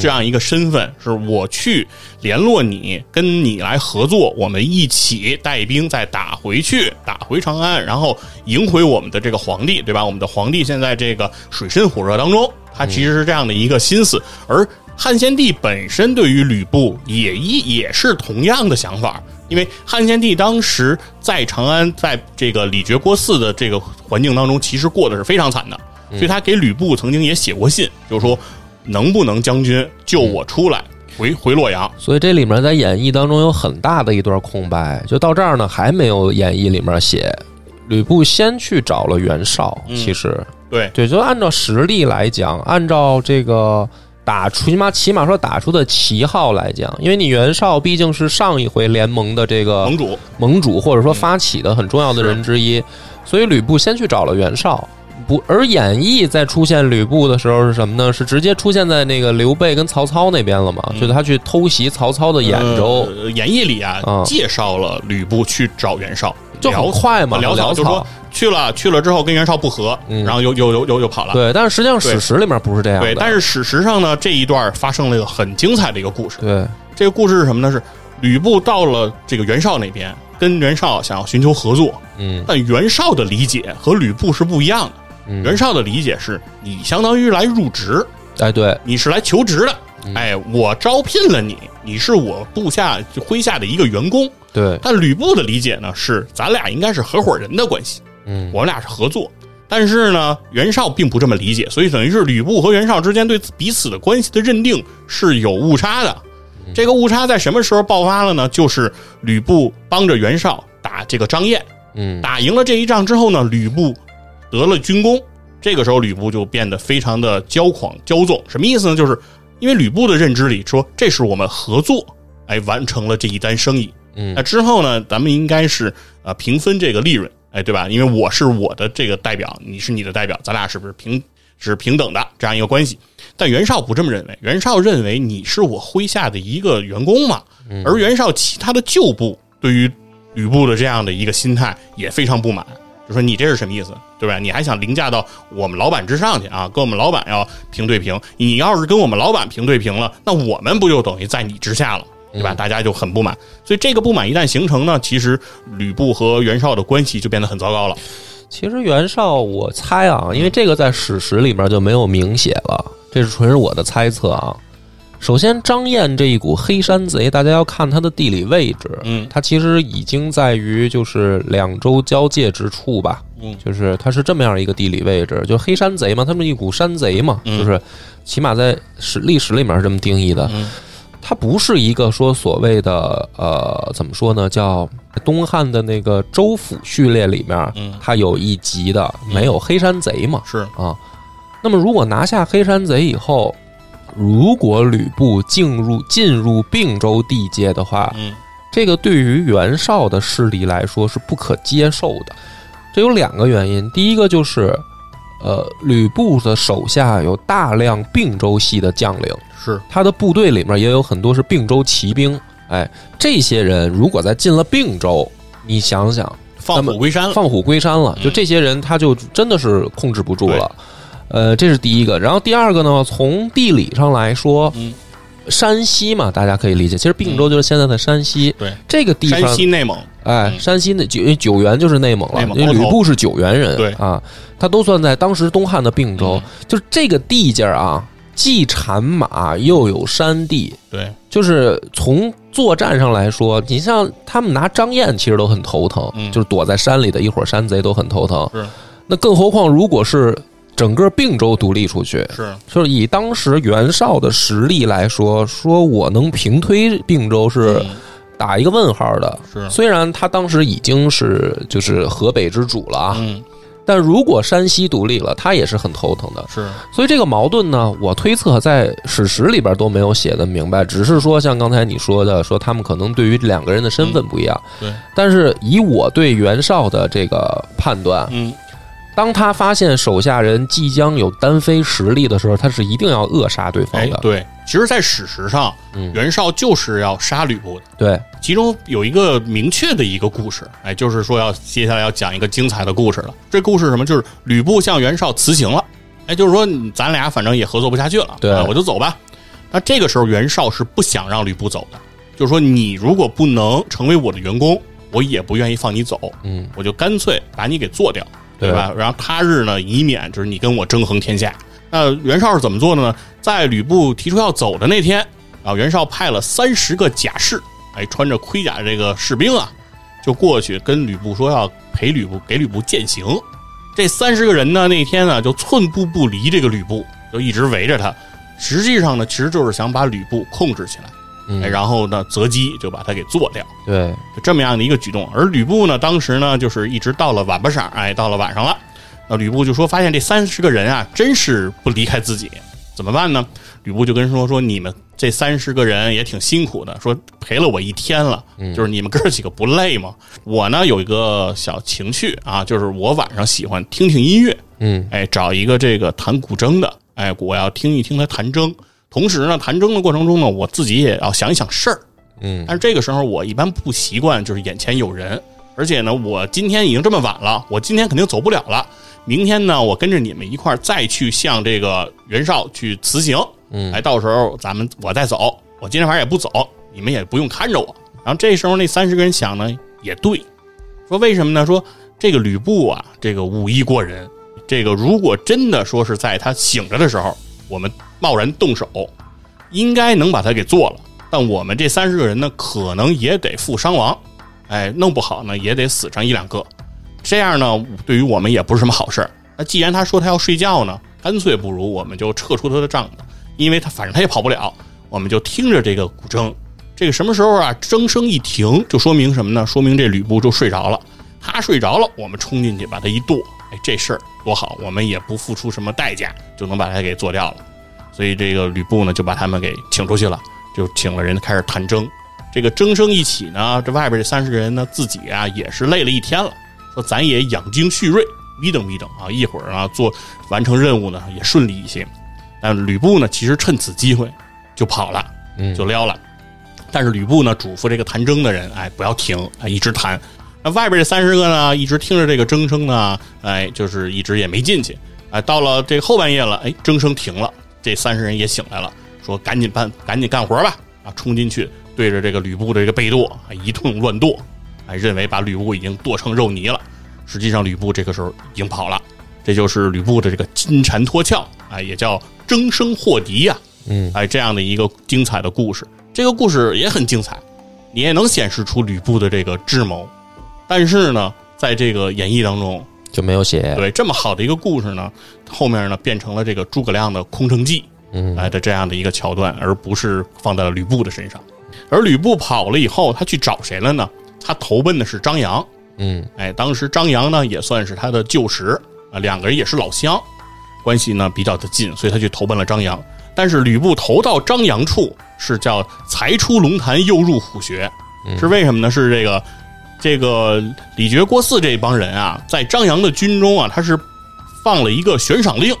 这样一个身份，是我去联络你，跟你来合作，我们一起带兵再打回去，打回长安，然后迎回我们的这个皇帝，对吧？我们的皇帝现在这个水深火热当中，他其实是这样的一个心思。而汉献帝本身对于吕布也一也是同样的想法，因为汉献帝当时在长安，在这个李傕郭汜的这个环境当中，其实过得是非常惨的，所以他给吕布曾经也写过信，就是说。能不能将军救我出来，回回洛阳？所以这里面在演义当中有很大的一段空白，就到这儿呢，还没有演义里面写吕布先去找了袁绍。其实，嗯、对对，就按照实力来讲，按照这个打出起码起码说打出的旗号来讲，因为你袁绍毕竟是上一回联盟的这个盟主，盟主或者说发起的很重要的人之一，嗯、所以吕布先去找了袁绍。不，而演义在出现吕布的时候是什么呢？是直接出现在那个刘备跟曹操那边了嘛？嗯、就是他去偷袭曹操的兖州。呃、演义里啊，嗯、介绍了吕布去找袁绍，就很快嘛，潦草就说去了，去了之后跟袁绍不和，嗯、然后又又又又又跑了。对，但是实际上史实里面不是这样的。对，对，但是史实上呢，这一段发生了一个很精彩的一个故事。对，这个故事是什么呢？是吕布到了这个袁绍那边，跟袁绍想要寻求合作。嗯，但袁绍的理解和吕布是不一样的。袁绍的理解是你相当于来入职，哎，对，你是来求职的，哎，我招聘了你，你是我部下麾下的一个员工。对，但吕布的理解呢是咱俩应该是合伙人的关系，嗯，我们俩是合作。但是呢，袁绍并不这么理解，所以等于是吕布和袁绍之间对彼此的关系的认定是有误差的。这个误差在什么时候爆发了呢？就是吕布帮着袁绍打这个张燕，嗯，打赢了这一仗之后呢，吕布得了军功，这个时候吕布就变得非常的骄狂骄纵。什么意思呢？就是因为吕布的认知里说这是我们合作哎完成了这一单生意。嗯，那之后呢咱们应该是呃平分这个利润，哎对吧？因为我是我的这个代表，你是你的代表，咱俩是不是平是平等的这样一个关系。但袁绍不这么认为，袁绍认为你是我麾下的一个员工嘛。嗯，而袁绍其他的旧部对于吕布的这样的一个心态也非常不满，就说你这是什么意思，对吧？你还想凌驾到我们老板之上去啊？跟我们老板要平对平，你要是跟我们老板平对平了，那我们不就等于在你之下了，对吧？大家就很不满。所以这个不满一旦形成呢，其实吕布和袁绍的关系就变得很糟糕了。其实袁绍我猜啊，因为这个在史实里面就没有明写了，这是纯是我的猜测啊。首先张燕这一股黑山贼，大家要看它的地理位置，嗯，它其实已经在于就是两州交界之处吧，嗯，就是它是这么样一个地理位置，就黑山贼嘛，他们一股山贼嘛，嗯，就是起码在史历史里面是这么定义的，嗯，它不是一个说所谓的呃怎么说呢，叫东汉的那个州府序列里面，嗯，它有一级的没有黑山贼嘛，是啊。那么如果拿下黑山贼以后，如果吕布进入进入并州地界的话，嗯，这个对于袁绍的势力来说是不可接受的。这有两个原因，第一个就是，呃，吕布的手下有大量并州系的将领，是他的部队里面也有很多是并州骑兵。哎，这些人如果在进了并州，你想想，放虎归山了，放虎归山了，就这些人他就真的是控制不住了。呃，这是第一个。然后第二个呢，从地理上来说，嗯，山西嘛，大家可以理解，其实并州就是现在的山西。对，嗯，这个地方山西内蒙，哎，嗯，山西的九九原就是内蒙了，内蒙因为吕布是九原人，对啊，他都算在当时东汉的并州，嗯，就是这个地界啊，既产马又有山地，对，就是从作战上来说，你像他们拿张燕其实都很头疼，嗯，就是躲在山里的一伙山贼都很头疼，是。那更何况如果是整个并州独立出去，是就是以当时袁绍的实力来说，说我能平推并州是打一个问号的。是，虽然他当时已经是就是河北之主了啊，嗯，但如果山西独立了，他也是很头疼的。是，所以这个矛盾呢，我推测在史实里边都没有写的明白，只是说像刚才你说的，说他们可能对于两个人的身份不一样。嗯，对，但是以我对袁绍的这个判断，嗯。当他发现手下人即将有单飞实力的时候，他是一定要扼杀对方的。哎，对，其实在史实上，嗯，袁绍就是要杀吕布的。对，其中有一个明确的一个故事，哎，就是说要接下来要讲一个精彩的故事了。这故事是什么？就是吕布向袁绍辞行了，哎，就是说咱俩反正也合作不下去了，对，啊，我就走吧。那这个时候袁绍是不想让吕布走的，就是说你如果不能成为我的员工，我也不愿意放你走，嗯，我就干脆把你给做掉。对吧？然后他日呢，以免就是你跟我争衡天下。那袁绍是怎么做的呢？在吕布提出要走的那天啊，袁绍派了三十个甲士，哎，穿着盔甲的这个士兵啊，就过去跟吕布说要陪吕布，给吕布践行。这三十个人呢，那天呢就寸步不离这个吕布，就一直围着他。实际上呢，其实就是想把吕布控制起来。嗯，然后呢，择机就把他给做掉。对，就这么样的一个举动。而吕布呢，当时呢，就是一直到了晚不晌，哎，到了晚上了，那吕布就说，发现这三十个人啊，真是不离开自己，怎么办呢？吕布就跟说说，你们这三十个人也挺辛苦的，说陪了我一天了，嗯，就是你们哥几个不累吗？我呢有一个小情趣啊，就是我晚上喜欢听听音乐，嗯，哎，找一个这个弹古筝的，哎，我要听一听他弹筝。同时呢，弹筝的过程中呢，我自己也要想一想事儿，嗯，但是这个时候我一般不习惯，就是眼前有人，而且呢，我今天已经这么晚了，我今天肯定走不了了，明天呢，我跟着你们一块儿再去向这个袁绍去辞行，嗯，哎，到时候咱们我再走，我今天晚上也不走，你们也不用看着我。然后这时候那三十个人想呢，也对，说为什么呢？说这个吕布啊，这个武艺过人，这个如果真的说是在他醒着的时候，我们贸然动手，应该能把他给做了。但我们这三十个人呢，可能也得负伤亡，哎，弄不好呢也得死上一两个。这样呢，对于我们也不是什么好事。那既然他说他要睡觉呢，干脆不如我们就撤出他的帐篷，因为他反正他也跑不了。我们就听着这个古筝，这个什么时候啊，筝声一停，就说明什么呢？说明这吕布就睡着了。他睡着了，我们冲进去把他一剁。这事儿多好，我们也不付出什么代价，就能把他给做掉了。所以这个吕布呢就把他们给请出去了，就请了人开始谈争。这个争生一起呢，这外边这三十个人呢自己啊也是累了一天了，说咱也养精蓄锐，眯瞪眯瞪啊，一会儿啊做完成任务呢也顺利一些。但吕布呢其实趁此机会就跑了，就撩了。嗯、但是吕布呢嘱咐这个谈争的人，哎，不要停啊，一直谈。那外边这三十个呢一直听着这个争声呢，哎，就是一直也没进去。哎，到了这个后半夜了，哎，争声停了，这三十人也醒来了，说赶紧办赶紧干活吧，啊，冲进去对着这个吕布的这个背剁，啊，一通乱剁，哎，认为把吕布已经剁成肉泥了。实际上吕布这个时候已经跑了，这就是吕布的这个金蝉脱壳，哎，也叫争生获敌呀，啊，嗯，哎，这样的一个精彩的故事，这个故事也很精彩，你也能显示出吕布的这个智谋，但是呢，在这个演绎当中就没有写，对，这么好的一个故事呢，后面呢变成了这个诸葛亮的空城计，嗯，哎的这样的一个桥段，而不是放在了吕布的身上。而吕布跑了以后，他去找谁了呢？他投奔的是张扬。嗯，哎，当时张扬呢也算是他的旧识啊，两个人也是老乡，关系呢比较的近，所以他去投奔了张扬。但是吕布投到张扬处是叫才出龙潭又入虎穴，是为什么呢？是这个这个李傕、郭汜这帮人啊，在张扬的军中啊，他是放了一个悬赏令，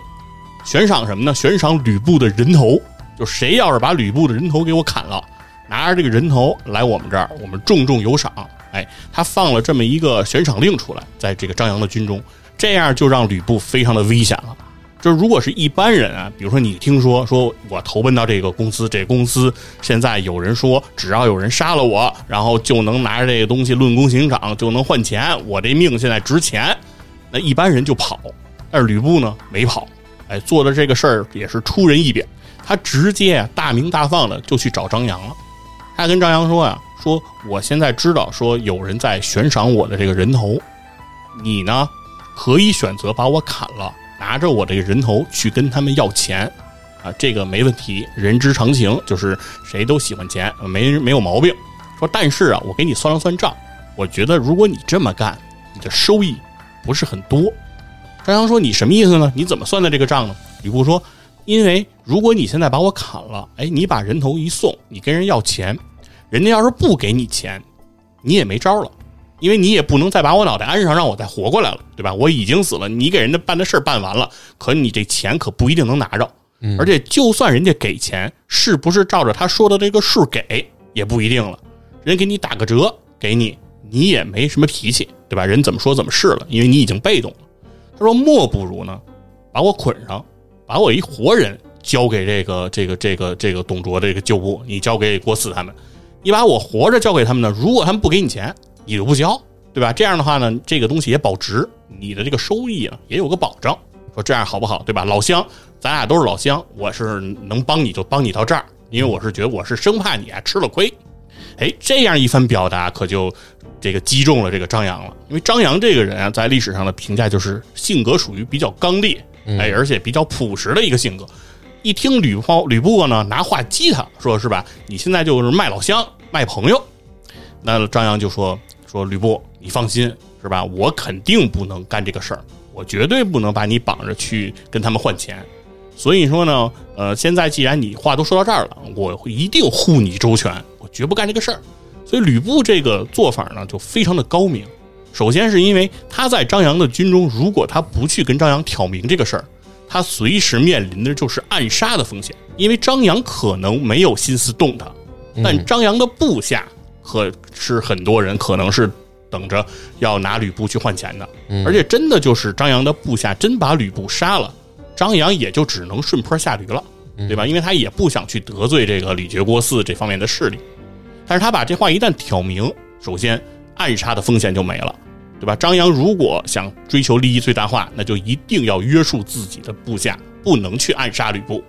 悬赏什么呢？悬赏吕布的人头，就谁要是把吕布的人头给我砍了，拿着这个人头来我们这儿，我们重重有赏。哎，他放了这么一个悬赏令出来，在这个张扬的军中，这样就让吕布非常的危险了。就是如果是一般人啊，比如说你听说说我投奔到这个公司，这个公司现在有人说只要有人杀了我，然后就能拿着这个东西论功行赏，就能换钱，我这命现在值钱，那一般人就跑。但是吕布呢没跑，哎，做的这个事儿也是出人意表，他直接大明大放的就去找张扬了。他跟张扬说啊，说我现在知道说有人在悬赏我的这个人头，你呢可以选择把我砍了，拿着我这个人头去跟他们要钱啊，这个没问题，人之常情，就是谁都喜欢钱，没没有毛病。说但是啊，我给你算了算账，我觉得如果你这么干，你的收益不是很多。张扬说你什么意思呢？你怎么算的这个账呢？吕布说，因为如果你现在把我砍了，哎，你把人头一送，你跟人要钱，人家要是不给你钱，你也没招了，因为你也不能再把我脑袋安上让我再活过来了，对吧？我已经死了，你给人家办的事儿办完了，可你这钱可不一定能拿着，而且就算人家给钱，是不是照着他说的这个数给也不一定了，人给你打个折给你，你也没什么脾气，对吧？人怎么说怎么是了，因为你已经被动了。他说莫不如呢，把我捆上，把我一活人交给这个这个这个这个董卓这个旧部，你交给郭汜他们，你把我活着交给他们呢，如果他们不给你钱，你就不交，对吧？这样的话呢，这个东西也保值，你的这个收益啊也有个保障。说这样好不好，对吧？老乡，咱俩都是老乡，我是能帮你就帮你到这儿，因为我是觉得我是生怕你啊吃了亏。哎，这样一番表达可就这个击中了这个张扬了，因为张扬这个人啊，在历史上的评价就是性格属于比较刚烈。哎，而且比较朴实的一个性格，一听吕布吕布呢拿话激他，说是吧？你现在就是卖老乡、卖朋友。那张扬就说说吕布，你放心，是吧？我肯定不能干这个事儿，我绝对不能把你绑着去跟他们换钱。所以说呢，呃，现在既然你话都说到这儿了，我一定护你周全，我绝不干这个事儿。所以吕布这个做法呢，就非常的高明。首先是因为他在张扬的军中，如果他不去跟张扬挑明这个事儿，他随时面临的就是暗杀的风险，因为张扬可能没有心思动他，但张扬的部下可是很多人可能是等着要拿吕布去换钱的，而且真的就是张扬的部下真把吕布杀了，张扬也就只能顺坡下驴了，对吧？因为他也不想去得罪这个李傕、郭汜这方面的势力，但是他把这话一旦挑明，首先暗杀的风险就没了，对吧？张扬如果想追求利益最大化，那就一定要约束自己的部下，不能去暗杀吕布。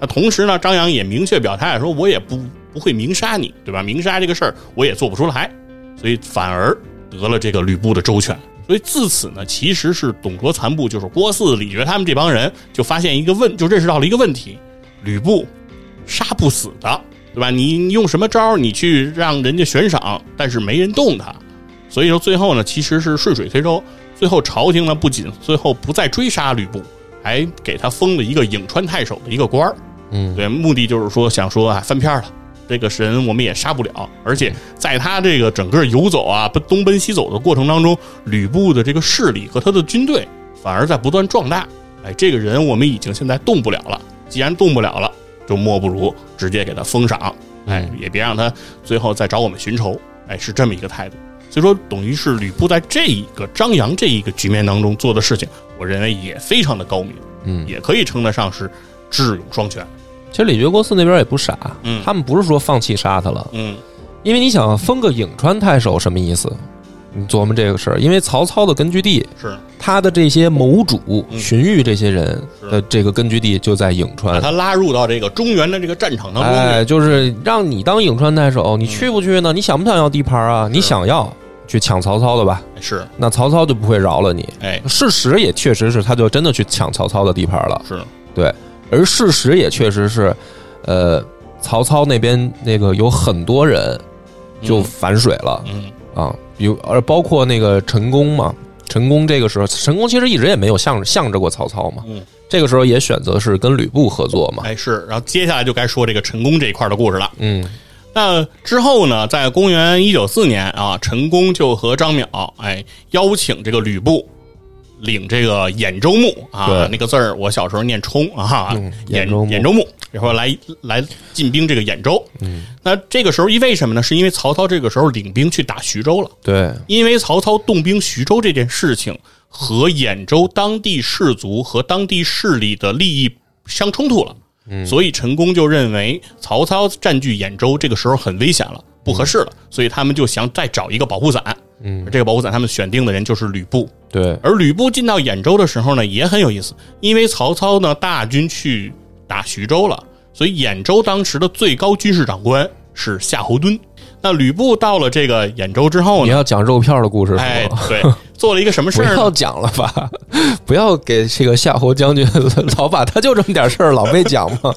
那同时呢，张扬也明确表态说，我也不不会明杀你，对吧？明杀这个事儿我也做不出来，所以反而得了这个吕布的周全。所以自此呢，其实是董卓残部，就是郭汜、李傕他们这帮人就发现一个问，就认识到了一个问题：吕布杀不死的，对吧？你用什么招你去让人家悬赏，但是没人动他。所以说最后呢，其实是顺水推舟，最后朝廷呢不仅最后不再追杀吕布，还给他封了一个颍川太守的一个官儿，嗯，对，目的就是说想说啊，翻篇了，这个神我们也杀不了，而且在他这个整个游走啊，东奔西走的过程当中，吕布的这个势力和他的军队反而在不断壮大。哎，这个人我们已经现在动不了了，既然动不了了，就莫不如直接给他封赏，哎，也别让他最后再找我们寻仇，哎，是这么一个态度。所以说，等于是吕布在这一个张扬这一个局面当中做的事情，我认为也非常的高明，嗯，也可以称得上是智勇双全。其实李傕郭汜那边也不傻，嗯，他们不是说放弃杀他了，嗯，因为你想封个颍川太守什么意思？你琢磨这个事儿，因为曹操的根据地是他的这些谋主、嗯、荀彧这些人的这个根据地就在颍川，把他拉入到这个中原的这个战场当中，哎，就是让你当颍川太守，你去不去呢？嗯、你想不想要地盘啊？你想要去抢曹操的吧？是，那曹操就不会饶了你。哎，事实也确实是，他就真的去抢曹操的地盘了。是，对，而事实也确实是，呃，曹操那边那个有很多人就反水了，嗯。嗯啊，有，而包括那个陈宫嘛，陈宫这个时候，陈宫其实一直也没有向向着过曹操嘛，嗯，这个时候也选择是跟吕布合作嘛，哎是，然后接下来就该说这个陈宫这一块的故事了，嗯，那之后呢，在公元一九四四年啊，陈宫就和张邈哎邀请这个吕布领这个兖州牧啊，那个字儿我小时候念冲啊，兖、嗯、兖州牧，然后来来进兵这个兖州。嗯，那这个时候因为什么呢？是因为曹操这个时候领兵去打徐州了。对，因为曹操动兵徐州这件事情和兖州当地士族和当地势力的利益相冲突了，嗯，所以陈宫就认为曹操占据兖州这个时候很危险了，不合适了，嗯，所以他们就想再找一个保护伞。嗯，这个保护伞他们选定的人就是吕布。对，而吕布进到兖州的时候呢，也很有意思，因为曹操呢大军去打徐州了，所以兖州当时的最高军事长官是夏侯惇。那吕布到了这个兖州之后呢，你要讲肉票的故事是吗？哎，对，做了一个什么事儿呢？不要讲了吧，不要给这个夏侯将军老把他就这么点事儿老被讲嘛，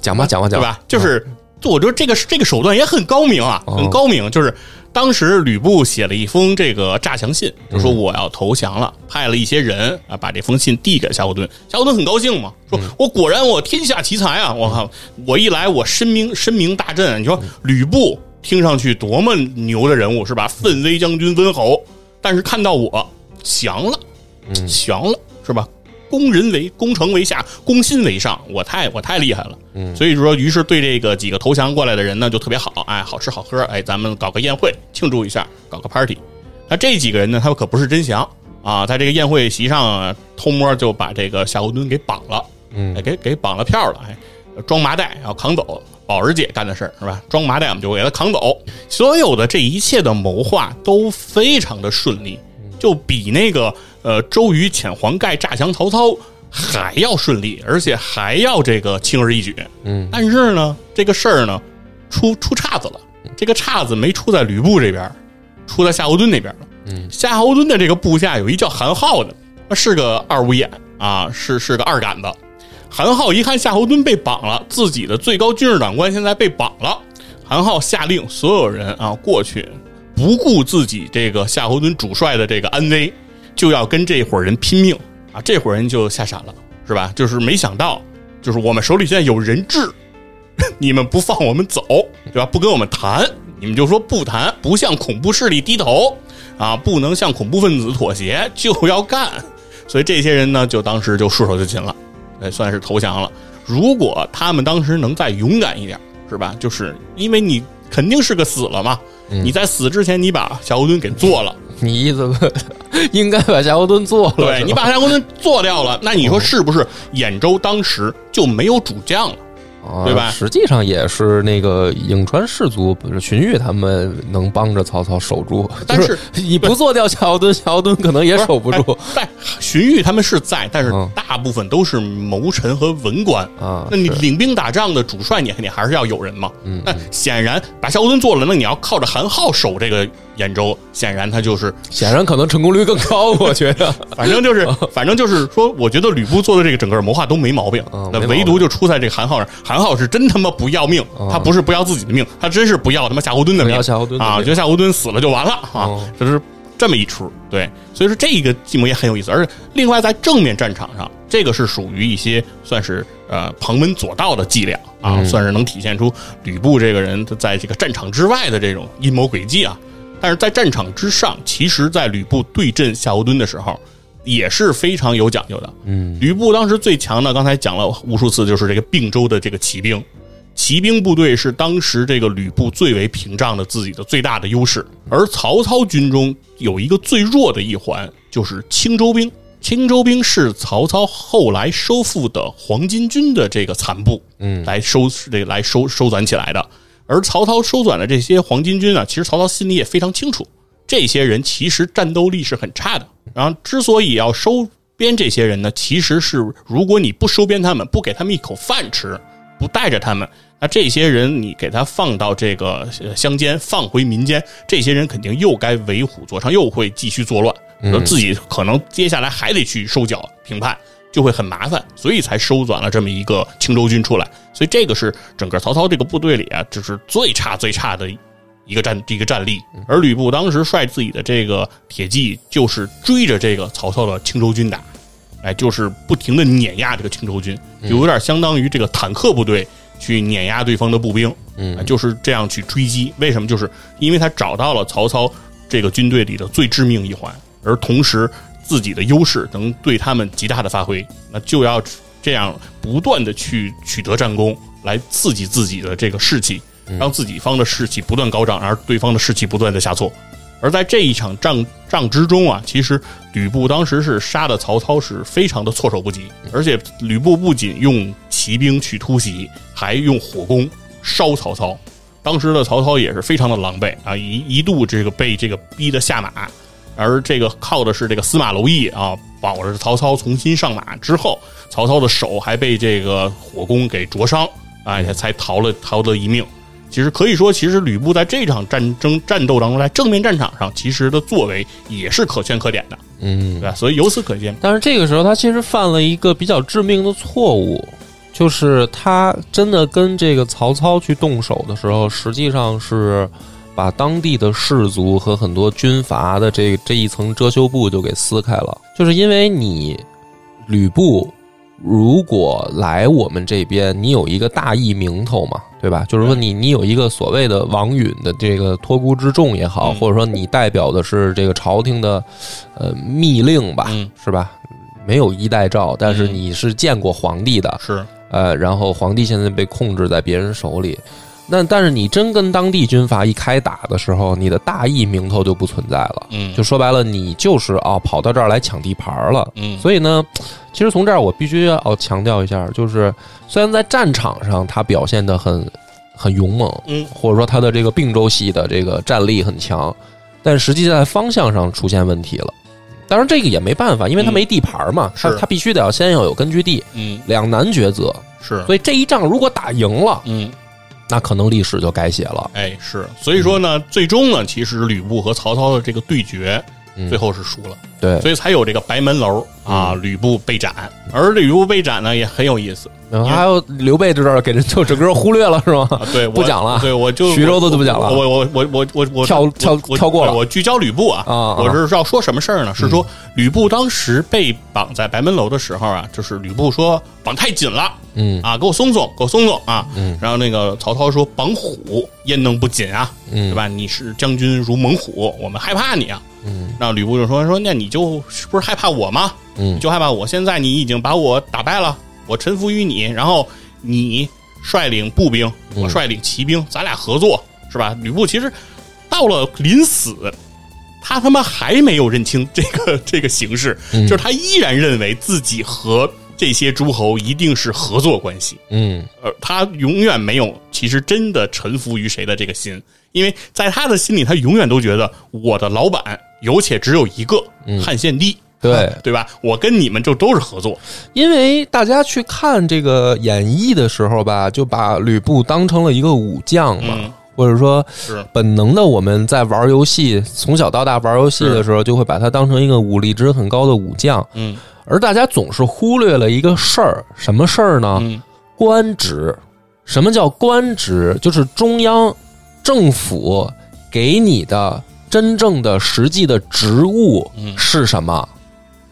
讲吧讲吧讲吧，对吧？就是我觉得这个这个手段也很高明啊，很高明，就是。当时吕布写了一封这个诈降信，就说我要投降了，派了一些人啊，把这封信递给夏侯惇。夏侯惇很高兴嘛，说我果然我天下奇才啊！我靠，我一来我声名声名大振。你说吕布听上去多么牛的人物是吧？奋威将军温侯，但是看到我降了，降了是吧？攻人为攻城为下，攻心为上，我太我太厉害了，嗯，所以说，于是对这个几个投降过来的人呢，就特别好，哎，好吃好喝，哎，咱们搞个宴会庆祝一下，搞个 party。那这几个人呢，他们可不是真降啊，在这个宴会席上偷摸就把这个夏侯惇给绑了，嗯，哎、给给绑了票了，哎，装麻袋然后扛走，宝儿姐干的事是吧？装麻袋我们就给他扛走，所有的这一切的谋划都非常的顺利，就比那个。呃，周瑜遣黄盖诈降曹操还要顺利，而且还要这个轻而易举。嗯，但是呢，这个事儿呢，出出岔子了。这个岔子没出在吕布这边，出在夏侯惇那边了。嗯，夏侯惇的这个部下有一叫韩浩的，是个二五眼啊，是是个二杆子。韩浩一看夏侯惇被绑了，自己的最高军事长官现在被绑了，韩浩下令所有人啊过去，不顾自己这个夏侯惇主帅的这个安危。就要跟这伙人拼命啊！这伙人就吓傻了，是吧？就是没想到，就是我们手里现在有人质，你们不放我们走，对吧？不跟我们谈，你们就说不谈，不向恐怖势力低头啊！不能向恐怖分子妥协，就要干。所以这些人呢，就当时就束手就擒了，哎，算是投降了。如果他们当时能再勇敢一点，是吧？就是因为你肯定是个死了嘛，嗯、你在死之前，你把夏侯惇给做了。你意思应该把夏侯惇做了，对，你把夏侯惇做掉了，那你说是不是兖州当时就没有主将了，啊，对吧？实际上也是那个颍川士族荀彧他们能帮着曹操守住，但是，就是你不做掉夏侯惇，夏侯惇可能也守不住。但荀彧他们是在，但是大部分都是谋臣和文官啊。那你领兵打仗的主帅，你肯定还是要有人嘛。嗯，那显然把夏侯惇做了，那你要靠着韩浩守这个兖州，显然他就是显然可能成功率更高。我觉得，反正就是反正就是说，我觉得吕布做的这个整个谋划都没毛病，啊，那唯独就出在这个韩浩上。韩浩是真他妈不要命，他不是不要自己的命，他真是不要他妈夏侯惇的命，不要夏侯惇啊！觉得夏侯惇死了就完了啊，哦，就是这么一出，对，所以说这一个计谋也很有意思。而另外在正面战场上，这个是属于一些算是呃旁门左道的伎俩啊、嗯，算是能体现出吕布这个人在这个战场之外的这种阴谋诡计啊。但是在战场之上，其实在吕布对阵夏侯惇的时候也是非常有讲究的。嗯，吕布当时最强的，刚才讲了无数次，就是这个并州的这个骑兵。骑兵部队是当时这个吕布最为屏障的自己的最大的优势，而曹操军中有一个最弱的一环，就是青州兵。青州兵是曹操后来收复的黄巾军的这个残部，嗯，来收这来收收攒起来的。而曹操收攒的这些黄巾军啊，其实曹操心里也非常清楚，这些人其实战斗力是很差的。然后之所以要收编这些人呢，其实是如果你不收编他们，不给他们一口饭吃，不带着他们，那这些人你给他放到这个乡间，放回民间，这些人肯定又该为虎作伥，又会继续作乱，自己可能接下来还得去收缴平叛，就会很麻烦，所以才收攒了这么一个青州军出来。所以这个是整个曹操这个部队里啊，就是最差最差的一个战一个战力。而吕布当时率自己的这个铁骑，就是追着这个曹操的青州军打。哎，就是不停的碾压这个青州军，就有点相当于这个坦克部队去碾压对方的步兵，嗯、哎，就是这样去追击。为什么？就是因为他找到了曹操这个军队里的最致命一环，而同时自己的优势能对他们极大的发挥，那就要这样不断的去取得战功，来刺激自己的这个士气，让自己方的士气不断高涨，而对方的士气不断的下挫。而在这一场仗仗之中啊，其实吕布当时是杀的曹操是非常的措手不及，而且吕布不仅用骑兵去突袭，还用火攻烧曹操。当时的曹操也是非常的狼狈啊，一一度这个被这个逼得下马，而这个靠的是这个司马娄艺啊保着曹操重新上马之后，曹操的手还被这个火攻给灼伤啊，才逃了逃了一命。其实可以说，其实吕布在这场战争战斗当中，在正面战场上，其实的作为也是可圈可点的，嗯，对吧？所以由此可见，但是这个时候他其实犯了一个比较致命的错误，就是他真的跟这个曹操去动手的时候，实际上是把当地的士族和很多军阀的这这一层遮羞布就给撕开了，就是因为你吕布。如果来我们这边，你有一个大义名头嘛，对吧？就是说你你有一个所谓的王允的这个托孤之众也好，或者说你代表的是这个朝廷的呃密令吧，是吧？没有衣带诏，但是你是见过皇帝的，是呃，然后皇帝现在被控制在别人手里，那但是你真跟当地军阀一开打的时候，你的大义名头就不存在了，嗯，就说白了，你就是啊、哦、跑到这儿来抢地盘了，嗯，所以呢。其实从这儿我必须要强调一下，就是虽然在战场上他表现得很很勇猛，嗯，或者说他的这个并州系的这个战力很强，但实际在方向上出现问题了。当然这个也没办法，因为他没地盘嘛，嗯、他他必须得要先要有根据地，嗯，两难抉择，是。所以这一仗如果打赢了，嗯，那可能历史就改写了。哎，是。所以说呢，嗯、最终呢，其实吕布和曹操的这个对决。最后是输了、嗯，对，所以才有这个白门楼啊，吕布被斩。而吕布被斩呢，也很有意思。嗯、还有刘备这段给人就整个忽略了，是吗？啊、对，不讲了。对，我就徐州都都不讲了。我我我我我我跳跳跳过了。我聚焦吕布啊，啊啊我是要说什么事儿呢？是说吕布当时被绑在白门楼的时候啊，就是吕布说绑太紧了，嗯啊，给我松松，给我松松啊。嗯、然后那个曹操说绑虎焉能不紧啊，嗯、对吧？你是将军如猛虎，我们害怕你啊。嗯，那吕布就说说，那你就是不是害怕我吗？嗯，就害怕我。现在你已经把我打败了，我臣服于你，然后你率领步兵，我率领骑兵，咱俩合作，是吧？吕布其实到了临死，他他妈还没有认清这个这个形势，就是他依然认为自己和这些诸侯一定是合作关系。嗯，而他永远没有其实真的臣服于谁的这个心，因为在他的心里，他永远都觉得我的老板。有且只有一个汉献帝，对对吧？我跟你们就都是合作，因为大家去看这个演义的时候吧，就把吕布当成了一个武将嘛，嗯、或者说本能的我们在玩游戏，从小到大玩游戏的时候，就会把他当成一个武力值很高的武将。嗯，而大家总是忽略了一个事儿，什么事儿呢？嗯、官职。什么叫官职？就是中央政府给你的。真正的实际的职务是什么。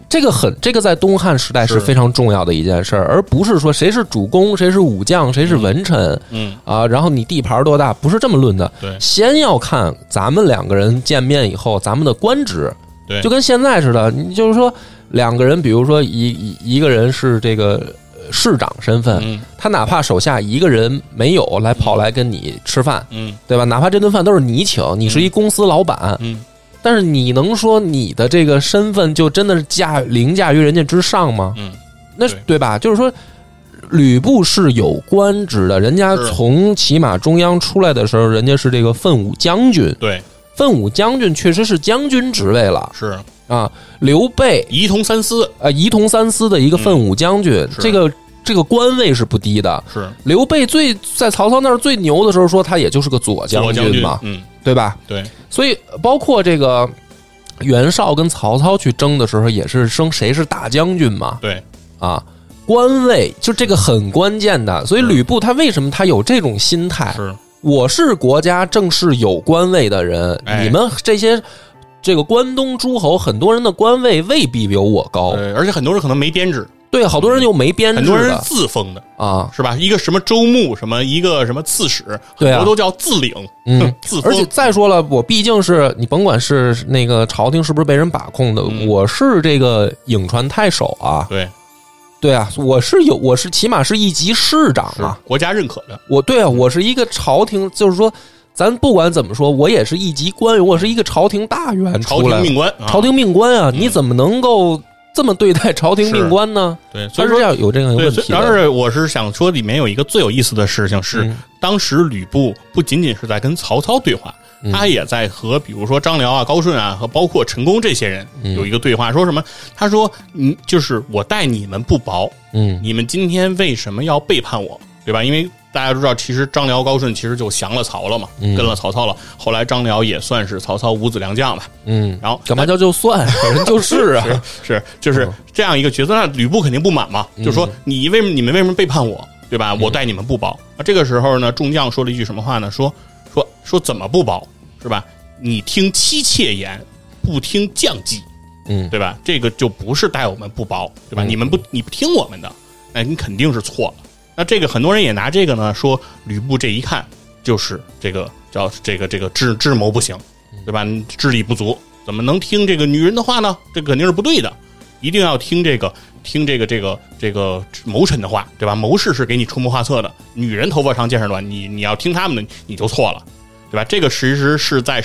这个很，这个在东汉时代是非常重要的一件事儿，而不是说谁是主公，谁是武将，谁是文臣，嗯啊，然后你地盘多大，不是这么论的。对，先要看咱们两个人见面以后，咱们的官职，对，就跟现在似的，你就是说两个人，比如说一一个人是这个市长身份，嗯，他哪怕手下一个人没有来跑来跟你吃饭，嗯，对吧？哪怕这顿饭都是你请，你是一公司老板，嗯。嗯，但是你能说你的这个身份就真的是驾凌驾于人家之上吗？嗯，那对吧？就是说，吕布是有官职的，人家从骑马中央出来的时候，人家是这个奋武将军。对，奋武将军确实是将军职位了。是啊，刘备仪同三司，呃，仪同三司的一个奋武将军，嗯，这个这个官位是不低的。是刘备最在曹操那儿最牛的时候，说他也就是个左将军嘛，嗯，对吧？对。所以，包括这个袁绍跟曹操去争的时候，也是争谁是大将军嘛。对，啊，官位就这个很关键的。所以吕布他为什么他有这种心态？是，我是国家正式有官位的人，哎，你们这些这个关东诸侯，很多人的官位未必有我高，而且很多人可能没编制。对，好多人就没编制，很多人自封的啊，是吧？一个什么州牧，什么一个什么刺史，很多都叫自领，啊，嗯，自封。而且再说了，我毕竟是你甭管是那个朝廷是不是被人把控的，嗯，我是这个颍川太守啊，对，对啊，我是有，我是起码是一级市长啊，国家认可的。我对啊，我是一个朝廷，就是说。咱不管怎么说，我也是一级官员，我是一个朝廷大员出来，朝廷命官，啊，朝廷命官啊，嗯，你怎么能够这么对待朝廷命官呢？对，所以说要有这个问题。但是我是想说，里面有一个最有意思的事情是，嗯，当时吕布不仅仅是在跟曹操对话，嗯，他也在和比如说张辽啊、高顺啊，和包括陈宫这些人有一个对话，嗯，说什么？他说：“你就是我待你们不薄，嗯，你们今天为什么要背叛我？对吧？因为。”大家都知道，其实张辽、高顺其实就降了曹了嘛，嗯，跟了曹操了。后来张辽也算是曹操五子良将吧。嗯，然后干嘛叫就算人就是啊，是，是就是这样一个角色。那吕布肯定不满嘛，嗯，就说你为你们为什么背叛我，对吧？我待你们不薄。那，嗯，这个时候呢，众将说了一句什么话呢？说说说怎么不薄，是吧？你听妻妾言，不听将计，嗯，对吧？这个就不是待我们不薄，对吧？嗯，你们不你不听我们的，那你肯定是错了。那这个很多人也拿这个呢说吕布这一看就是这个叫这个这个智智谋不行，对吧？智力不足，怎么能听这个女人的话呢？这个，肯定是不对的，一定要听这个听这个这个这个谋臣的话，对吧？谋士是给你出谋划策的，女人头发长见识短，你你要听他们的你就错了，对吧？这个其实是在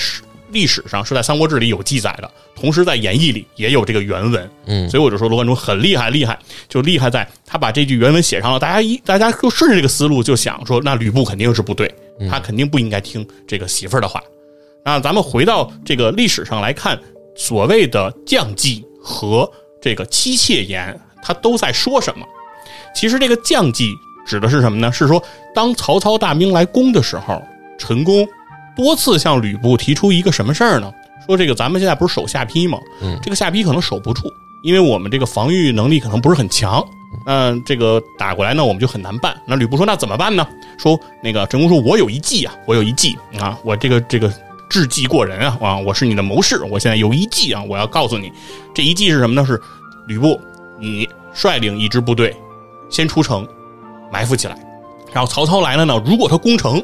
历史上是在《三国志》里有记载的，同时在《演义》里也有这个原文。嗯，所以我就说罗贯中很厉害，厉害就厉害在他把这句原文写上了，大家一大家就顺着这个思路就想说，那吕布肯定是不对，他肯定不应该听这个媳妇儿的话。那咱们回到这个历史上来看，所谓的将计和这个妻妾言，他都在说什么？其实这个将计指的是什么呢？是说当曹操大兵来攻的时候，陈宫多次向吕布提出一个什么事儿呢？说这个咱们现在不是守下邳吗？嗯，这个下邳可能守不住，因为我们这个防御能力可能不是很强。嗯，呃，这个打过来呢，我们就很难办。那吕布说：“那怎么办呢？”说那个陈宫说：“我有一计啊，我有一计啊，我这个这个智计过人啊，啊，我是你的谋士，我现在有一计啊，我要告诉你，这一计是什么呢？是吕布，你率领一支部队先出城，埋伏起来，然后曹操来了呢，如果他攻城。”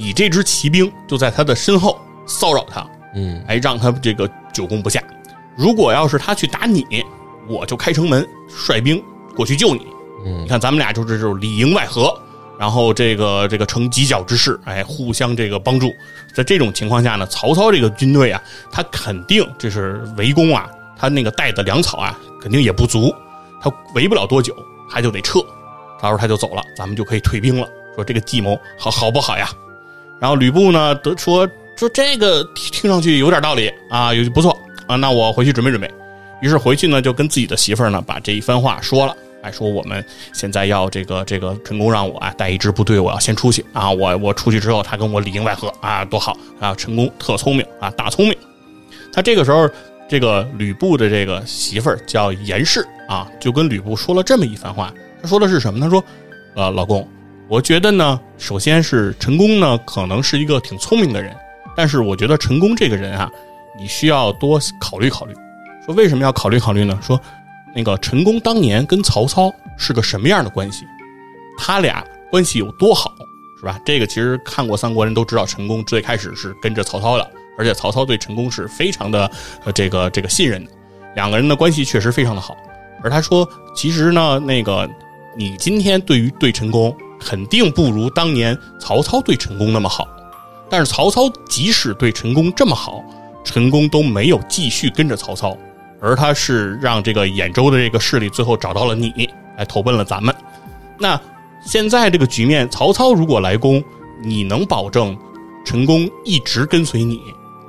你这支骑兵就在他的身后骚扰他，嗯，哎，让他这个久攻不下。如果要是他去打你，我就开城门率兵过去救你。嗯，你看咱们俩就是这种里应外合，然后这个这个成犄角之势，哎，互相这个帮助。在这种情况下呢，曹操这个军队啊，他肯定这是围攻啊，他那个带的粮草啊，肯定也不足，他围不了多久，他就得撤，到时候他就走了，咱们就可以退兵了。说这个计谋好好不好呀？然后吕布呢，得说说这个听上去有点道理啊，有不错啊，那我回去准备准备。于是回去呢，就跟自己的媳妇儿呢把这一番话说了，哎，说我们现在要这个这个陈宫让我啊带一支部队，我要先出去啊，我我出去之后，他跟我里应外合啊，多好啊！陈宫特聪明啊，大聪明。他这个时候，这个吕布的这个媳妇儿叫严氏啊，就跟吕布说了这么一番话，他说的是什么？他说，呃，老公。我觉得呢，首先是陈宫呢，可能是一个挺聪明的人，但是我觉得陈宫这个人啊，你需要多考虑考虑。说为什么要考虑考虑呢？说那个陈宫当年跟曹操是个什么样的关系，他俩关系有多好，是吧？这个其实看过三国人都知道，陈宫最开始是跟着曹操的，而且曹操对陈宫是非常的、呃、这个这个信任的，两个人的关系确实非常的好。而他说，其实呢，那个你今天对于对陈宫，肯定不如当年曹操对陈宫那么好。但是曹操即使对陈宫这么好，陈宫都没有继续跟着曹操，而他是让这个兖州的这个势力最后找到了你，来投奔了咱们。那现在这个局面，曹操如果来攻，你能保证陈宫一直跟随你，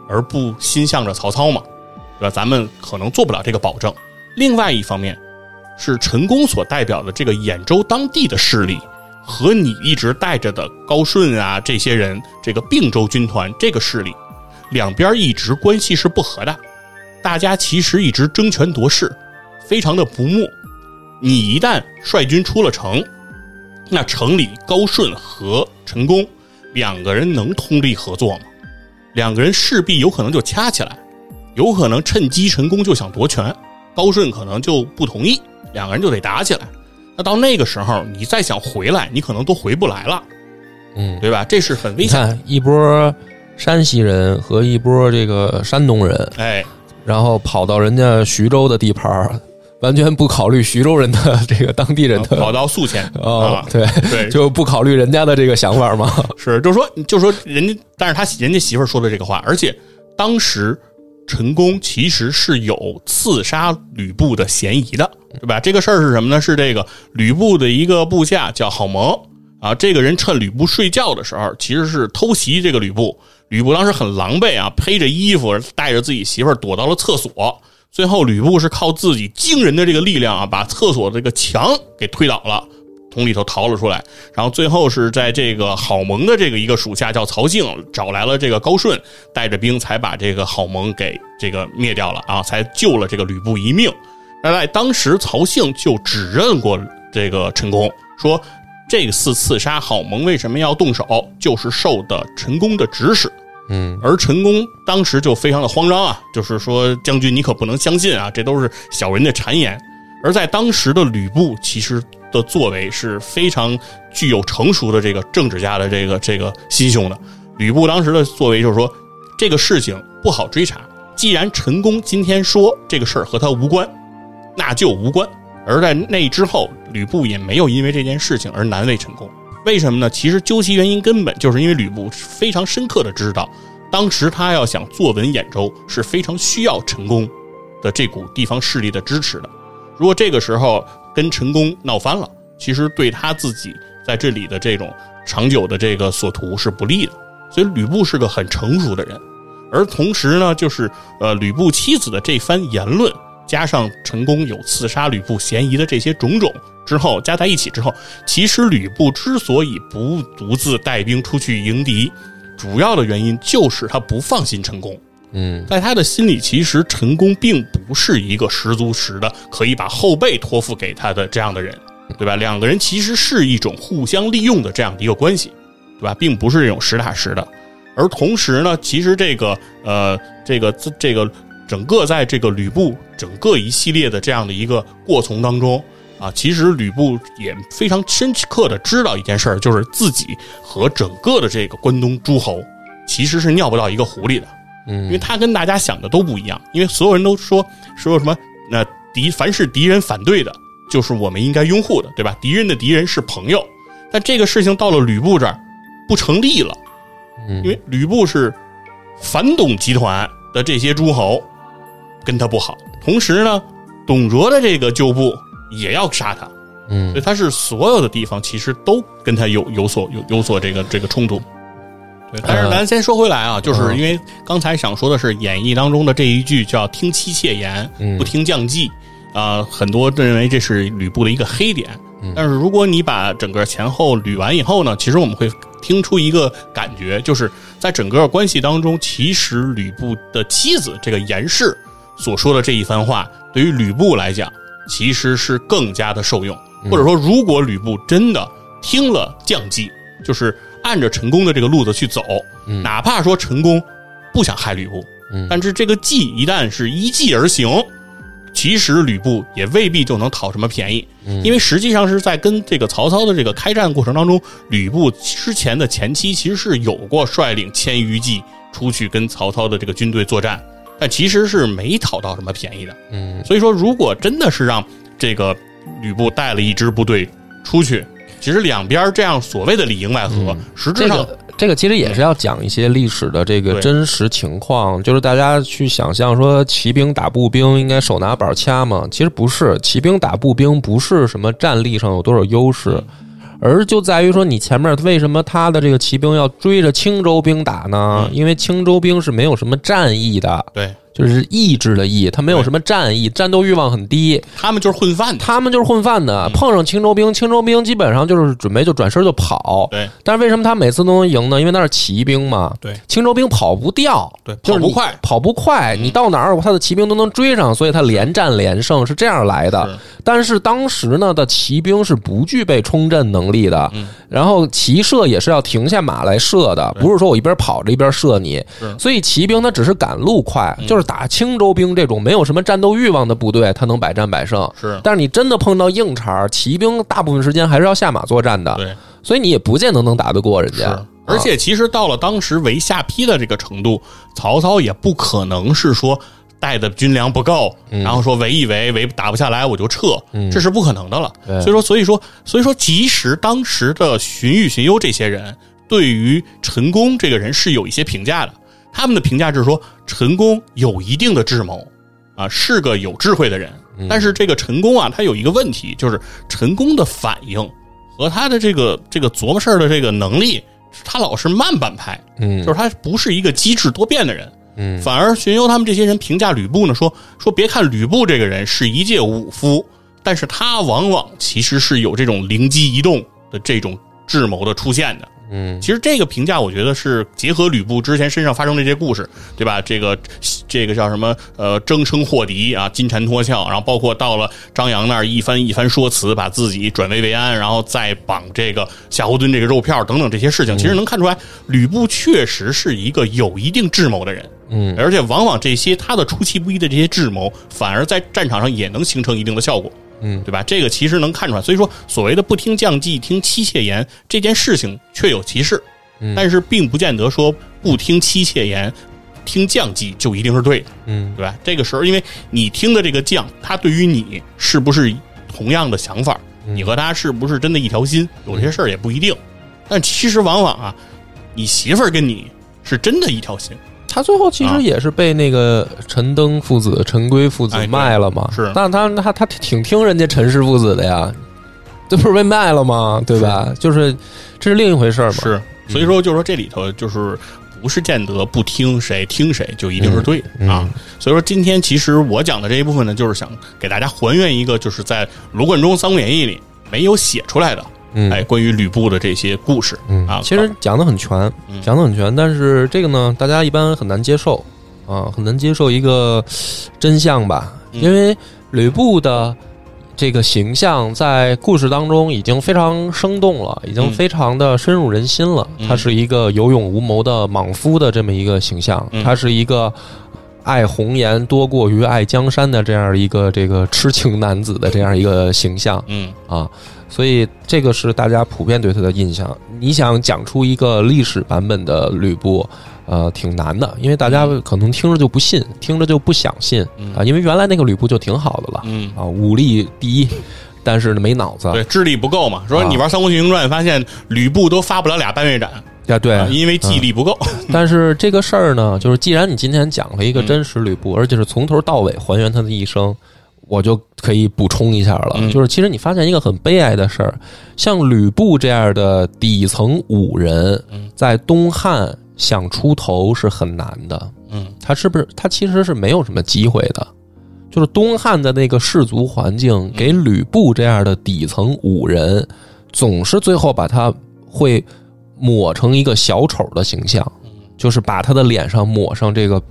而不心向着曹操吗？对吧？咱们可能做不了这个保证。另外一方面，是陈宫所代表的这个兖州当地的势力，和你一直带着的高顺啊这些人，这个并州军团这个势力，两边一直关系是不和的，大家其实一直争权夺势，非常的不睦。你一旦率军出了城，那城里高顺和陈宫两个人能通力合作吗？两个人势必有可能就掐起来，有可能趁机陈宫就想夺权，高顺可能就不同意，两个人就得打起来。那到那个时候你再想回来，你可能都回不来了，嗯，对吧？这是很危险的。你看一波山西人和一波这个山东人，哎，然后跑到人家徐州的地盘，完全不考虑徐州人的这个当地人的，跑到宿迁啊、哦，对对，就不考虑人家的这个想法嘛。是，就说就说人家，但是他人家媳妇说的这个话，而且当时陈宫其实是有刺杀吕布的嫌疑的，对吧？这个事儿是什么呢？是这个吕布的一个部下叫郝萌啊，这个人趁吕布睡觉的时候，其实是偷袭这个吕布。吕布当时很狼狈啊，披着衣服，带着自己媳妇儿躲到了厕所。最后，吕布是靠自己惊人的这个力量啊，把厕所这个墙给推倒了，从里头逃了出来。然后最后是在这个郝萌的这个一个属下叫曹静找来了这个高顺，带着兵才把这个郝萌给这个灭掉了啊，才救了这个吕布一命。那在当时曹静就指认过这个陈宫，说这次刺杀郝萌为什么要动手，就是受的陈宫的指使。嗯，而陈宫当时就非常的慌张啊，就是说将军你可不能相信啊，这都是小人的谗言。而在当时的吕布其实的作为是非常具有成熟的这个政治家的这个这个心胸的。吕布当时的作为就是说，这个事情不好追查，既然陈宫今天说这个事儿和他无关，那就无关。而在那之后，吕布也没有因为这件事情而难为陈宫。为什么呢？其实究其原因，根本就是因为吕布非常深刻的知道，当时他要想坐稳兖州是非常需要陈宫的这股地方势力的支持的。如果这个时候跟陈宫闹翻了，其实对他自己在这里的这种长久的这个所图是不利的。所以吕布是个很成熟的人。而同时呢，就是呃吕布妻子的这番言论，加上陈宫有刺杀吕布嫌疑的这些种种之后，加在一起之后，其实吕布之所以不独自带兵出去迎敌，主要的原因就是他不放心陈宫。嗯，在他的心里，其实陈宫并不是一个十足十的可以把后背托付给他的这样的人，对吧？两个人其实是一种互相利用的这样的一个关系，对吧？并不是这种实打实的。而同时呢，其实这个呃，这个这个整个在这个吕布整个一系列的这样的一个过程当中啊，其实吕布也非常深刻的知道一件事儿，就是自己和整个的这个关东诸侯其实是尿不到一个壶里的。因为他跟大家想的都不一样，因为所有人都说说什么，那敌凡是敌人反对的，就是我们应该拥护的，对吧？敌人的敌人是朋友。但这个事情到了吕布这儿不成立了，因为吕布是反董集团的这些诸侯跟他不好，同时呢，董卓的这个旧部也要杀他，所以他是所有的地方其实都跟他有有所有有所这个这个冲突。对，但是咱先说回来啊，就是因为刚才想说的是演义当中的这一句叫听妻妾言不听将计啊、呃，很多认为这是吕布的一个黑点，但是如果你把整个前后捋完以后呢，其实我们会听出一个感觉，就是在整个关系当中，其实吕布的妻子这个严氏所说的这一番话，对于吕布来讲其实是更加的受用，或者说如果吕布真的听了将计，就是按着陈宫的这个路子去走，哪怕说陈宫不想害吕布，嗯，但是这个计一旦是依计而行，其实吕布也未必就能讨什么便宜，因为实际上是在跟这个曹操的这个开战过程当中，吕布之前的前期其实是有过率领千余骑出去跟曹操的这个军队作战，但其实是没讨到什么便宜的。嗯，所以说如果真的是让这个吕布带了一支部队出去，其实两边这样所谓的里应外合，嗯，实质上，这个、这个其实也是要讲一些历史的这个真实情况，就是大家去想象说骑兵打步兵应该手拿板掐嘛，其实不是，骑兵打步兵不是什么战力上有多少优势，嗯，而就在于说你前面为什么他的这个骑兵要追着青州兵打呢？嗯，因为青州兵是没有什么战役的，对。就是意志的意，他没有什么战意，战斗欲望很低，他们就是混饭的，他们就是混饭的。嗯，碰上青州兵，青州兵基本上就是准备就转身就跑。对，但是为什么他每次都能赢呢？因为那是骑兵嘛。对，青州兵跑不掉，对，就是跑不快，跑不快，嗯，你到哪儿他的骑兵都能追上，所以他连战连胜是这样来的。是，但是当时呢的骑兵是不具备冲阵能力的，嗯，然后骑射也是要停下马来射的，不是说我一边跑着一边射你，所以骑兵他只是赶路快，嗯，就是打青州兵这种没有什么战斗欲望的部队，他能百战百胜。是，但是你真的碰到硬茬，骑兵大部分时间还是要下马作战的，对，所以你也不见得能打得过人家。而且其实到了当时围下邳的这个程度，曹操也不可能是说带的军粮不够，嗯，然后说围一围，围打不下来我就撤，嗯，这是不可能的了。所以说，所以说，所以说，即使当时的荀彧、荀攸这些人对于陈宫这个人是有一些评价的。他们的评价是说陈宫有一定的智谋啊，是个有智慧的人，但是这个陈宫啊他有一个问题，就是陈宫的反应和他的这个这个琢磨事儿的这个能力，他老是慢半拍，嗯，就是他不是一个机智多变的人。嗯，反而荀攸他们这些人评价吕布呢，说说别看吕布这个人是一介武夫，但是他往往其实是有这种灵机一动的这种智谋的出现的。嗯，其实这个评价我觉得是结合吕布之前身上发生这些故事，对吧？这个这个叫什么呃争声获敌啊，金蝉脱壳，然后包括到了张扬那儿一番一番说辞，把自己转危为安，然后再绑这个夏侯惇这个肉票等等这些事情，其实能看出来吕布确实是一个有一定智谋的人。嗯，而且往往这些他的出其不意的这些智谋，反而在战场上也能形成一定的效果。嗯，对吧？这个其实能看出来，所以说所谓的不听将计，听妻妾言这件事情确有其事，嗯，但是并不见得说不听妻妾言，听将计就一定是对的，嗯，对吧？这个时候，因为你听的这个将，他对于你是不是同样的想法，嗯，你和他是不是真的一条心，有些事儿也不一定。但其实往往啊，你媳妇儿跟你是真的一条心。他最后其实也是被那个陈登父子、陈规父子卖了嘛，哎，是，但他他他挺听人家陈氏父子的呀，这不是被卖了吗？对吧？是，就是这是另一回事嘛。是，所以说就是说这里头就是不是见得不听谁听谁就一定是对，嗯，啊。所以说今天其实我讲的这一部分呢，就是想给大家还原一个就是在罗贯中《三国演义》里没有写出来的。嗯，哎，关于吕布的这些故事，嗯啊，其实讲得很全，嗯，讲得很全，但是这个呢，大家一般很难接受啊，很难接受一个真相吧，因为吕布的这个形象在故事当中已经非常生动了，已经非常的深入人心了。嗯，他是一个有勇无谋的莽夫的这么一个形象，嗯，他是一个爱红颜多过于爱江山的这样一个这个痴情男子的这样一个形象，嗯啊。所以这个是大家普遍对他的印象。你想讲出一个历史版本的吕布，呃，挺难的，因为大家可能听着就不信，听着就不想信啊。因为原来那个吕布就挺好的了，嗯啊，武力第一，但是没脑子，对，智力不够嘛。说你玩《三国群英传》，发现吕布都发不了俩半月斩。啊，对，因为记忆力不够。嗯，但是这个事儿呢，就是既然你今天讲了一个真实吕布，嗯，而且是从头到尾还原他的一生。我就可以补充一下了，嗯，就是其实你发现一个很悲哀的事儿，像吕布这样的底层武人，在东汉想出头是很难的。嗯，他是不是他其实是没有什么机会的？就是东汉的那个士族环境，给吕布这样的底层武人，总是最后把他会抹成一个小丑的形象，就是把他的脸上抹上这个。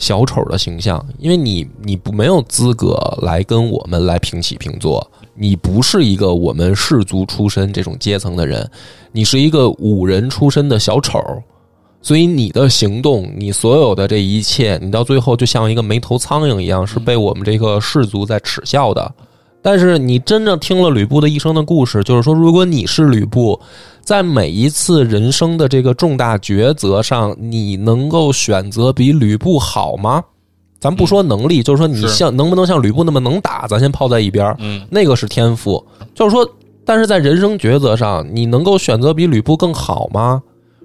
小丑的形象，因为你你不没有资格来跟我们来平起平坐，你不是一个我们士族出身这种阶层的人，你是一个武人出身的小丑，所以你的行动，你所有的这一切，你到最后就像一个没头苍蝇一样，是被我们这个氏族在耻笑的。但是你真正听了吕布的一生的故事，就是说如果你是吕布，在每一次人生的这个重大抉择上，你能够选择比吕布好吗？咱不说能力，就是说你像能不能像吕布那么能打，咱先抛在一边，嗯，那个是天赋。就是说，但是在人生抉择上，你能够选择比吕布更好吗？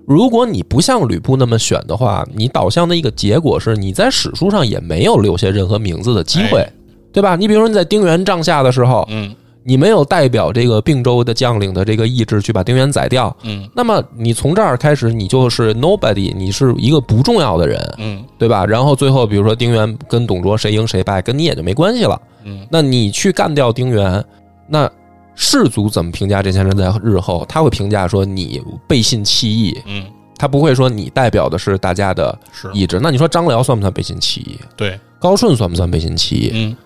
如果你不像吕布那么选的话，你导向的一个结果是你在史书上也没有留下任何名字的机会，对吧？你比如说你在丁原帐下的时候，嗯，你没有代表这个并州的将领的这个意志去把丁原宰掉，嗯，那么你从这儿开始你就是 nobody， 你是一个不重要的人，嗯，对吧？然后最后比如说丁原跟董卓谁赢谁败跟你也就没关系了，嗯，那你去干掉丁原，那士族怎么评价这些人？在日后他会评价说你背信弃义，嗯，他不会说你代表的是大家的意志。那你说张辽算不算背信弃义？对，高顺算不算背信弃义？嗯，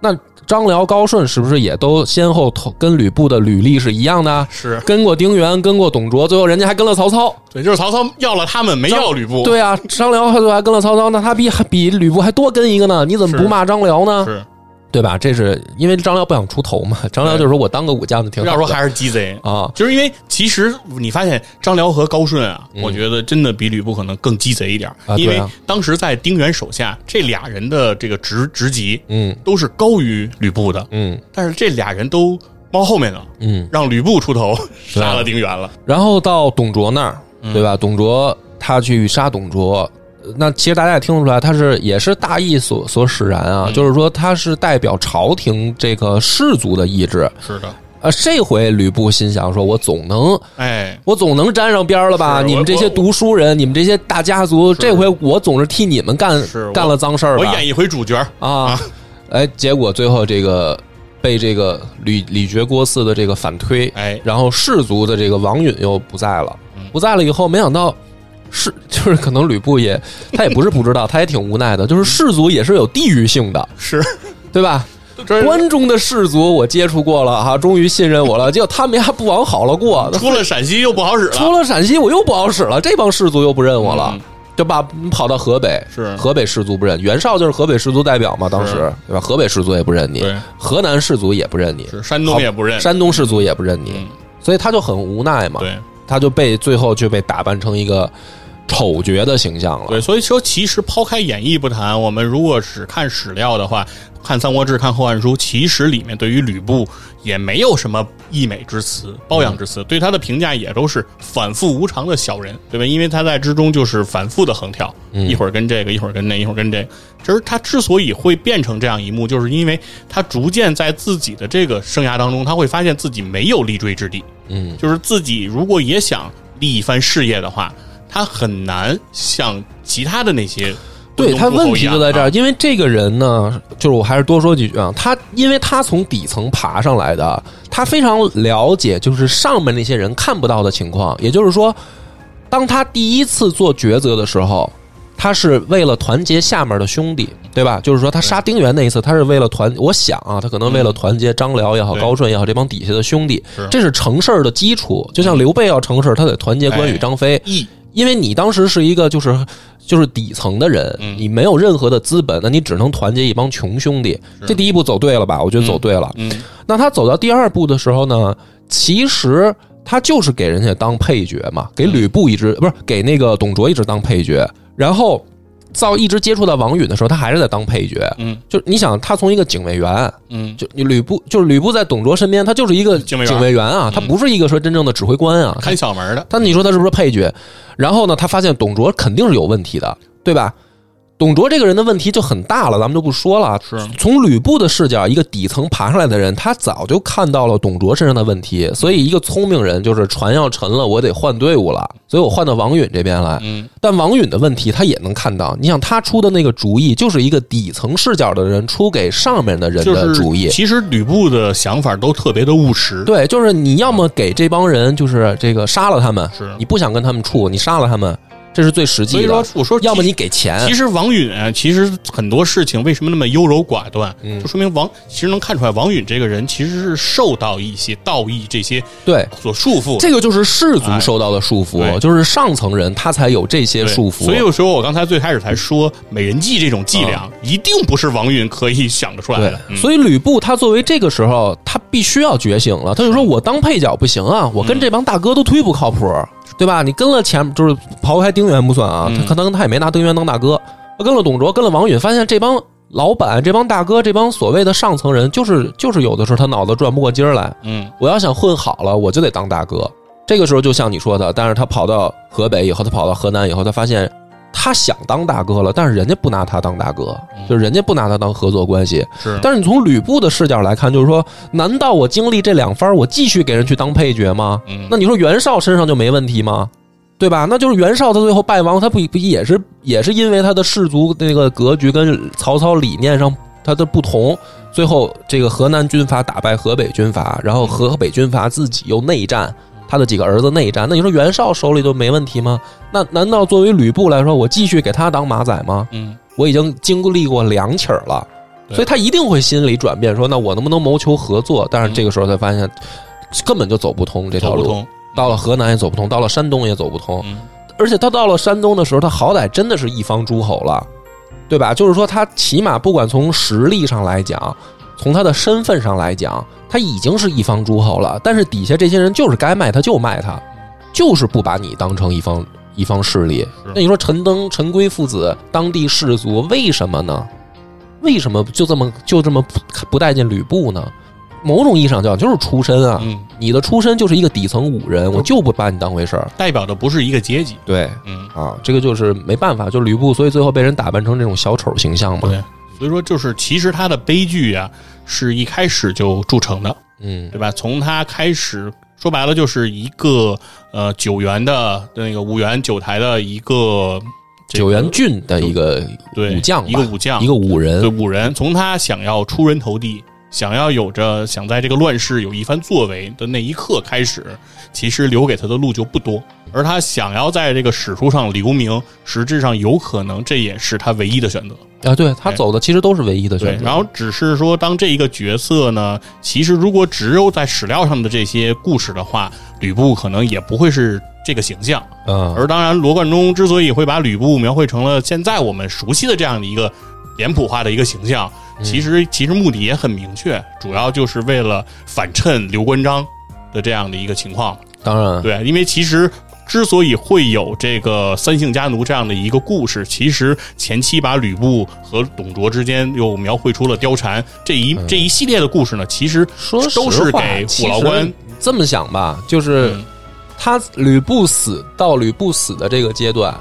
那张辽、高顺是不是也都先后跟吕布的履历是一样的？是跟过丁原，跟过董卓，最后人家还跟了曹操。对，就是曹操要了他们，没要吕布。对啊，张辽最后还跟了曹操，那他比比吕布还多跟一个呢？你怎么不骂张辽呢？是。是对吧？这是因为张辽不想出头嘛。张辽就是说我当个武将就挺好的。要说还是鸡贼啊，就是因为其实你发现张辽和高顺啊，嗯、我觉得真的比吕布可能更鸡贼一点，啊、因为当时在丁原手下这俩人的这个职职级，嗯，都是高于吕布的，嗯，但是这俩人都猫后面呢，嗯，让吕布出头杀了丁原了。然后到董卓那儿，对吧？嗯、董卓他去杀董卓。那其实大家也听出来，他是也是大义所所使然啊，嗯、就是说他是代表朝廷这个士族的意志。是的，呃，这回吕布心想说，我总能，哎，我总能沾上边了吧？你们这些读书人，你们这些大家族，这回我总是替你们干干了脏事儿吧？我演一回主角啊！哎，结果最后这个被这个李李傕郭汜的这个反推，哎，然后士族的这个王允又不在了，不在了以后，没想到。是，就是可能吕布也他也不是不知道，他也挺无奈的。就是士族也是有地域性的，是对吧？关中的士族我接触过了哈、啊，终于信任我了。结果他们还不往好了过，出了陕西又不好使了，出了陕西我又不好使了，这帮士族又不认我了，嗯、就把跑到河北，是河北士族不认袁绍，就是河北士族代表嘛，当时对吧？河北士族也不认你，河南士族也不认你，是山东也不认，山东士族也不认你，嗯、所以他就很无奈嘛。对。他就被最后就被打扮成一个丑角的形象了。对，所以说其实抛开演义不谈，我们如果只看史料的话，看《三国志》、看《后汉书》，其实里面对于吕布也没有什么溢美之词、褒扬之词，嗯、对他的评价也都是反复无常的小人，对吧？因为他在之中就是反复的横跳，嗯、一会儿跟这个，一会儿跟那，一会儿跟这个。就是他之所以会变成这样一幕，就是因为他逐渐在自己的这个生涯当中，他会发现自己没有立锥之地。嗯，就是自己如果也想立一番事业的话，他很难像其他的那些，对他问题就在这儿，啊、因为这个人呢，就是我还是多说几句啊，他因为他从底层爬上来的，他非常了解就是上面那些人看不到的情况，也就是说，当他第一次做抉择的时候，他是为了团结下面的兄弟，对吧？就是说他杀丁原那一次，他是为了团，我想啊，他可能为了团结张辽也好、高顺也好这帮底下的兄弟，这是成事儿的基础。就像刘备要成事儿，他得团结关羽、张飞。因为你当时是一个就是就是底层的人，嗯、你没有任何的资本，那你只能团结一帮穷兄弟。这第一步走对了吧？我觉得走对了。嗯嗯、那他走到第二步的时候呢，其实他就是给人家当配角嘛，给吕布一直、嗯、不是给那个董卓一直当配角，然后到一直接触到王允的时候，他还是在当配角。嗯，就你想，他从一个警卫员，嗯，就吕布就是吕布在董卓身边，他就是一个警卫警卫员啊，嗯、他不是一个说真正的指挥官啊，看小门的。但你说他是不是配角？然后呢，他发现董卓肯定是有问题的，对吧？董卓这个人的问题就很大了，咱们就不说了。是，从吕布的视角，一个底层爬上来的人，他早就看到了董卓身上的问题，所以一个聪明人就是船要沉了，我得换队伍了，所以我换到王允这边来。嗯，但王允的问题他也能看到，你想他出的那个主意，就是一个底层视角的人出给上面的人的主意。就是、其实吕布的想法都特别的务实。对，就是你要么给这帮人，就是这个杀了他们，是你不想跟他们处，你杀了他们。这是最实际的。所以说，我说，要么你给钱。其实王允其实很多事情为什么那么优柔寡断，嗯、就说明王其实能看出来，王允这个人其实是受到一些道义这些对所束缚。这个就是士族受到的束缚，哎、就是上层人他才有这些束缚。所以有时候我刚才最开始才说，美人计这种伎俩、嗯、一定不是王允可以想得出来的。嗯、所以吕布他作为这个时候他必须要觉醒了，他就说我当配角不行啊，我跟这帮大哥都忒不靠谱。嗯对吧？你跟了前，就是刨开丁原不算啊，他可能他也没拿丁原当大哥，跟了董卓，跟了王允，发现这帮老板、这帮大哥、这帮所谓的上层人，就是就是有的时候他脑子转不过筋来。嗯，我要想混好了，我就得当大哥。这个时候就像你说的，但是他跑到河北以后，他跑到河南以后，他发现他想当大哥了，但是人家不拿他当大哥，就是人家不拿他当合作关系。是，但是你从吕布的视角来看，就是说，难道我经历这两番，我继续给人去当配角吗？嗯，那你说袁绍身上就没问题吗？对吧？那就是袁绍他最后败亡，他不不也是也是因为他的士族那个格局跟曹操理念上他的不同，最后这个河南军阀打败河北军阀，然后河北军阀自己又内战。他的几个儿子内战，那你说袁绍手里就没问题吗？那难道作为吕布来说，我继续给他当马仔吗？嗯，我已经经历过两起儿了，所以他一定会心理转变，说那我能不能谋求合作？但是这个时候才发现，嗯、根本就走不通这条路，嗯、到了河南也走不通，到了山东也走不通。嗯、而且他到了山东的时候，他好歹真的是一方诸侯了，对吧？就是说，他起码不管从实力上来讲。从他的身份上来讲，他已经是一方诸侯了，但是底下这些人就是该卖他就卖他，就是不把你当成一方一方势力。那你说陈登、陈规父子当地士族为什么呢？为什么就这么就这么不不待见吕布呢？某种意义上讲就是出身啊，嗯、你的出身就是一个底层武人，我就不把你当回事儿，代表的不是一个阶级。对，嗯啊，这个就是没办法，就吕布，所以最后被人打扮成这种小丑形象嘛。对。所以说，就是其实他的悲剧啊，是一开始就铸成的，嗯，对吧？从他开始，说白了就是一个呃九原的那个五原九台的一个、这个、九原郡的一个武将吧，一个武将，一个武人，对武人。从他想要出人头地，想要有着想在这个乱世有一番作为的那一刻开始，其实留给他的路就不多。而他想要在这个史书上留名，实质上有可能这也是他唯一的选择。啊，对他走的其实都是唯一的选择。对，然后只是说，当这一个角色呢，其实如果只有在史料上的这些故事的话，吕布可能也不会是这个形象。嗯，而当然，罗贯中之所以会把吕布描绘成了现在我们熟悉的这样的一个脸谱化的一个形象，其实其实目的也很明确，主要就是为了反衬刘关张的这样的一个情况。当然，对，因为其实。之所以会有这个三姓家奴这样的一个故事，其实前期把吕布和董卓之间又描绘出了貂蝉这一、嗯、这一系列的故事呢，其实都是给虎牢关。这么想吧，就是、嗯、他吕布死到吕布死的这个阶段，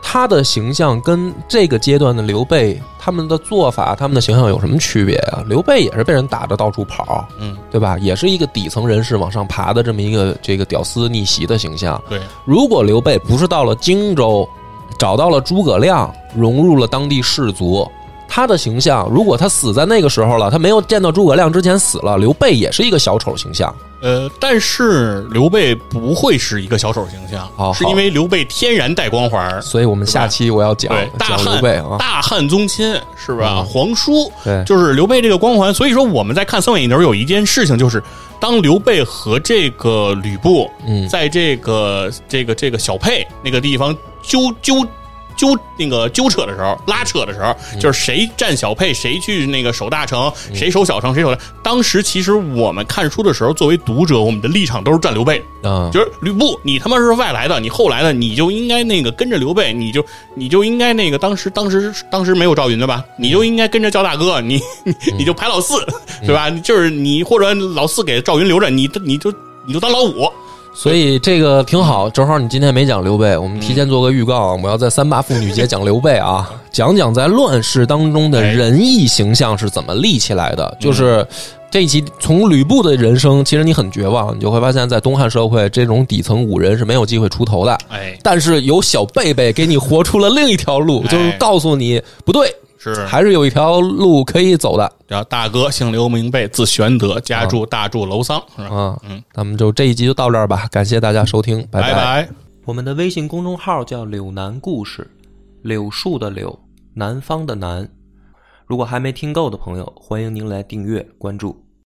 他的形象跟这个阶段的刘备他们的做法、他们的形象有什么区别啊？刘备也是被人打着到处跑，嗯，对吧？也是一个底层人士往上爬的这么一个这个屌丝逆袭的形象。对，如果刘备不是到了荆州，找到了诸葛亮，融入了当地士族，他的形象，如果他死在那个时候了，他没有见到诸葛亮之前死了，刘备也是一个小丑形象。呃，但是刘备不会是一个小丑形象，哦、是因为刘备天然带光环，所以我们下期我要讲大汉刘备啊，大汉宗亲是吧？嗯、皇叔对，就是刘备这个光环。所以说我们在看《三国演义》的时候，有一件事情就是，当刘备和这个吕布，嗯，在这个这个这个小沛那个地方纠纠。纠那个纠扯的时候，拉扯的时候，就是谁占小沛，谁去那个守大城，谁守小城，谁守大。当时其实我们看书的时候，作为读者，我们的立场都是站刘备啊，就是吕布，你他妈是外来的，你后来的，你就应该那个跟着刘备，你就你就应该那个当时当时当时没有赵云对吧？你就应该跟着叫大哥，你你你就排老四对吧？就是你或者老四给赵云留着，你你就你就当老五。所以这个挺好，正好你今天没讲刘备，我们提前做个预告，我要在三八妇女节讲刘备啊，讲讲在乱世当中的仁义形象是怎么立起来的。就是这一期从吕布的人生，其实你很绝望，你就会发现在东汉社会，这种底层武人是没有机会出头的。但是有小贝贝给你活出了另一条路，就是告诉你不对。是，还是有一条路可以走的。然后大哥姓刘名备，字玄德，家住大筑楼桑。啊，嗯，咱们就这一集就到这儿吧，感谢大家收听，拜拜。拜拜。我们的微信公众号叫柳南故事，柳树的柳，南方的南。如果还没听够的朋友，欢迎您来订阅关注。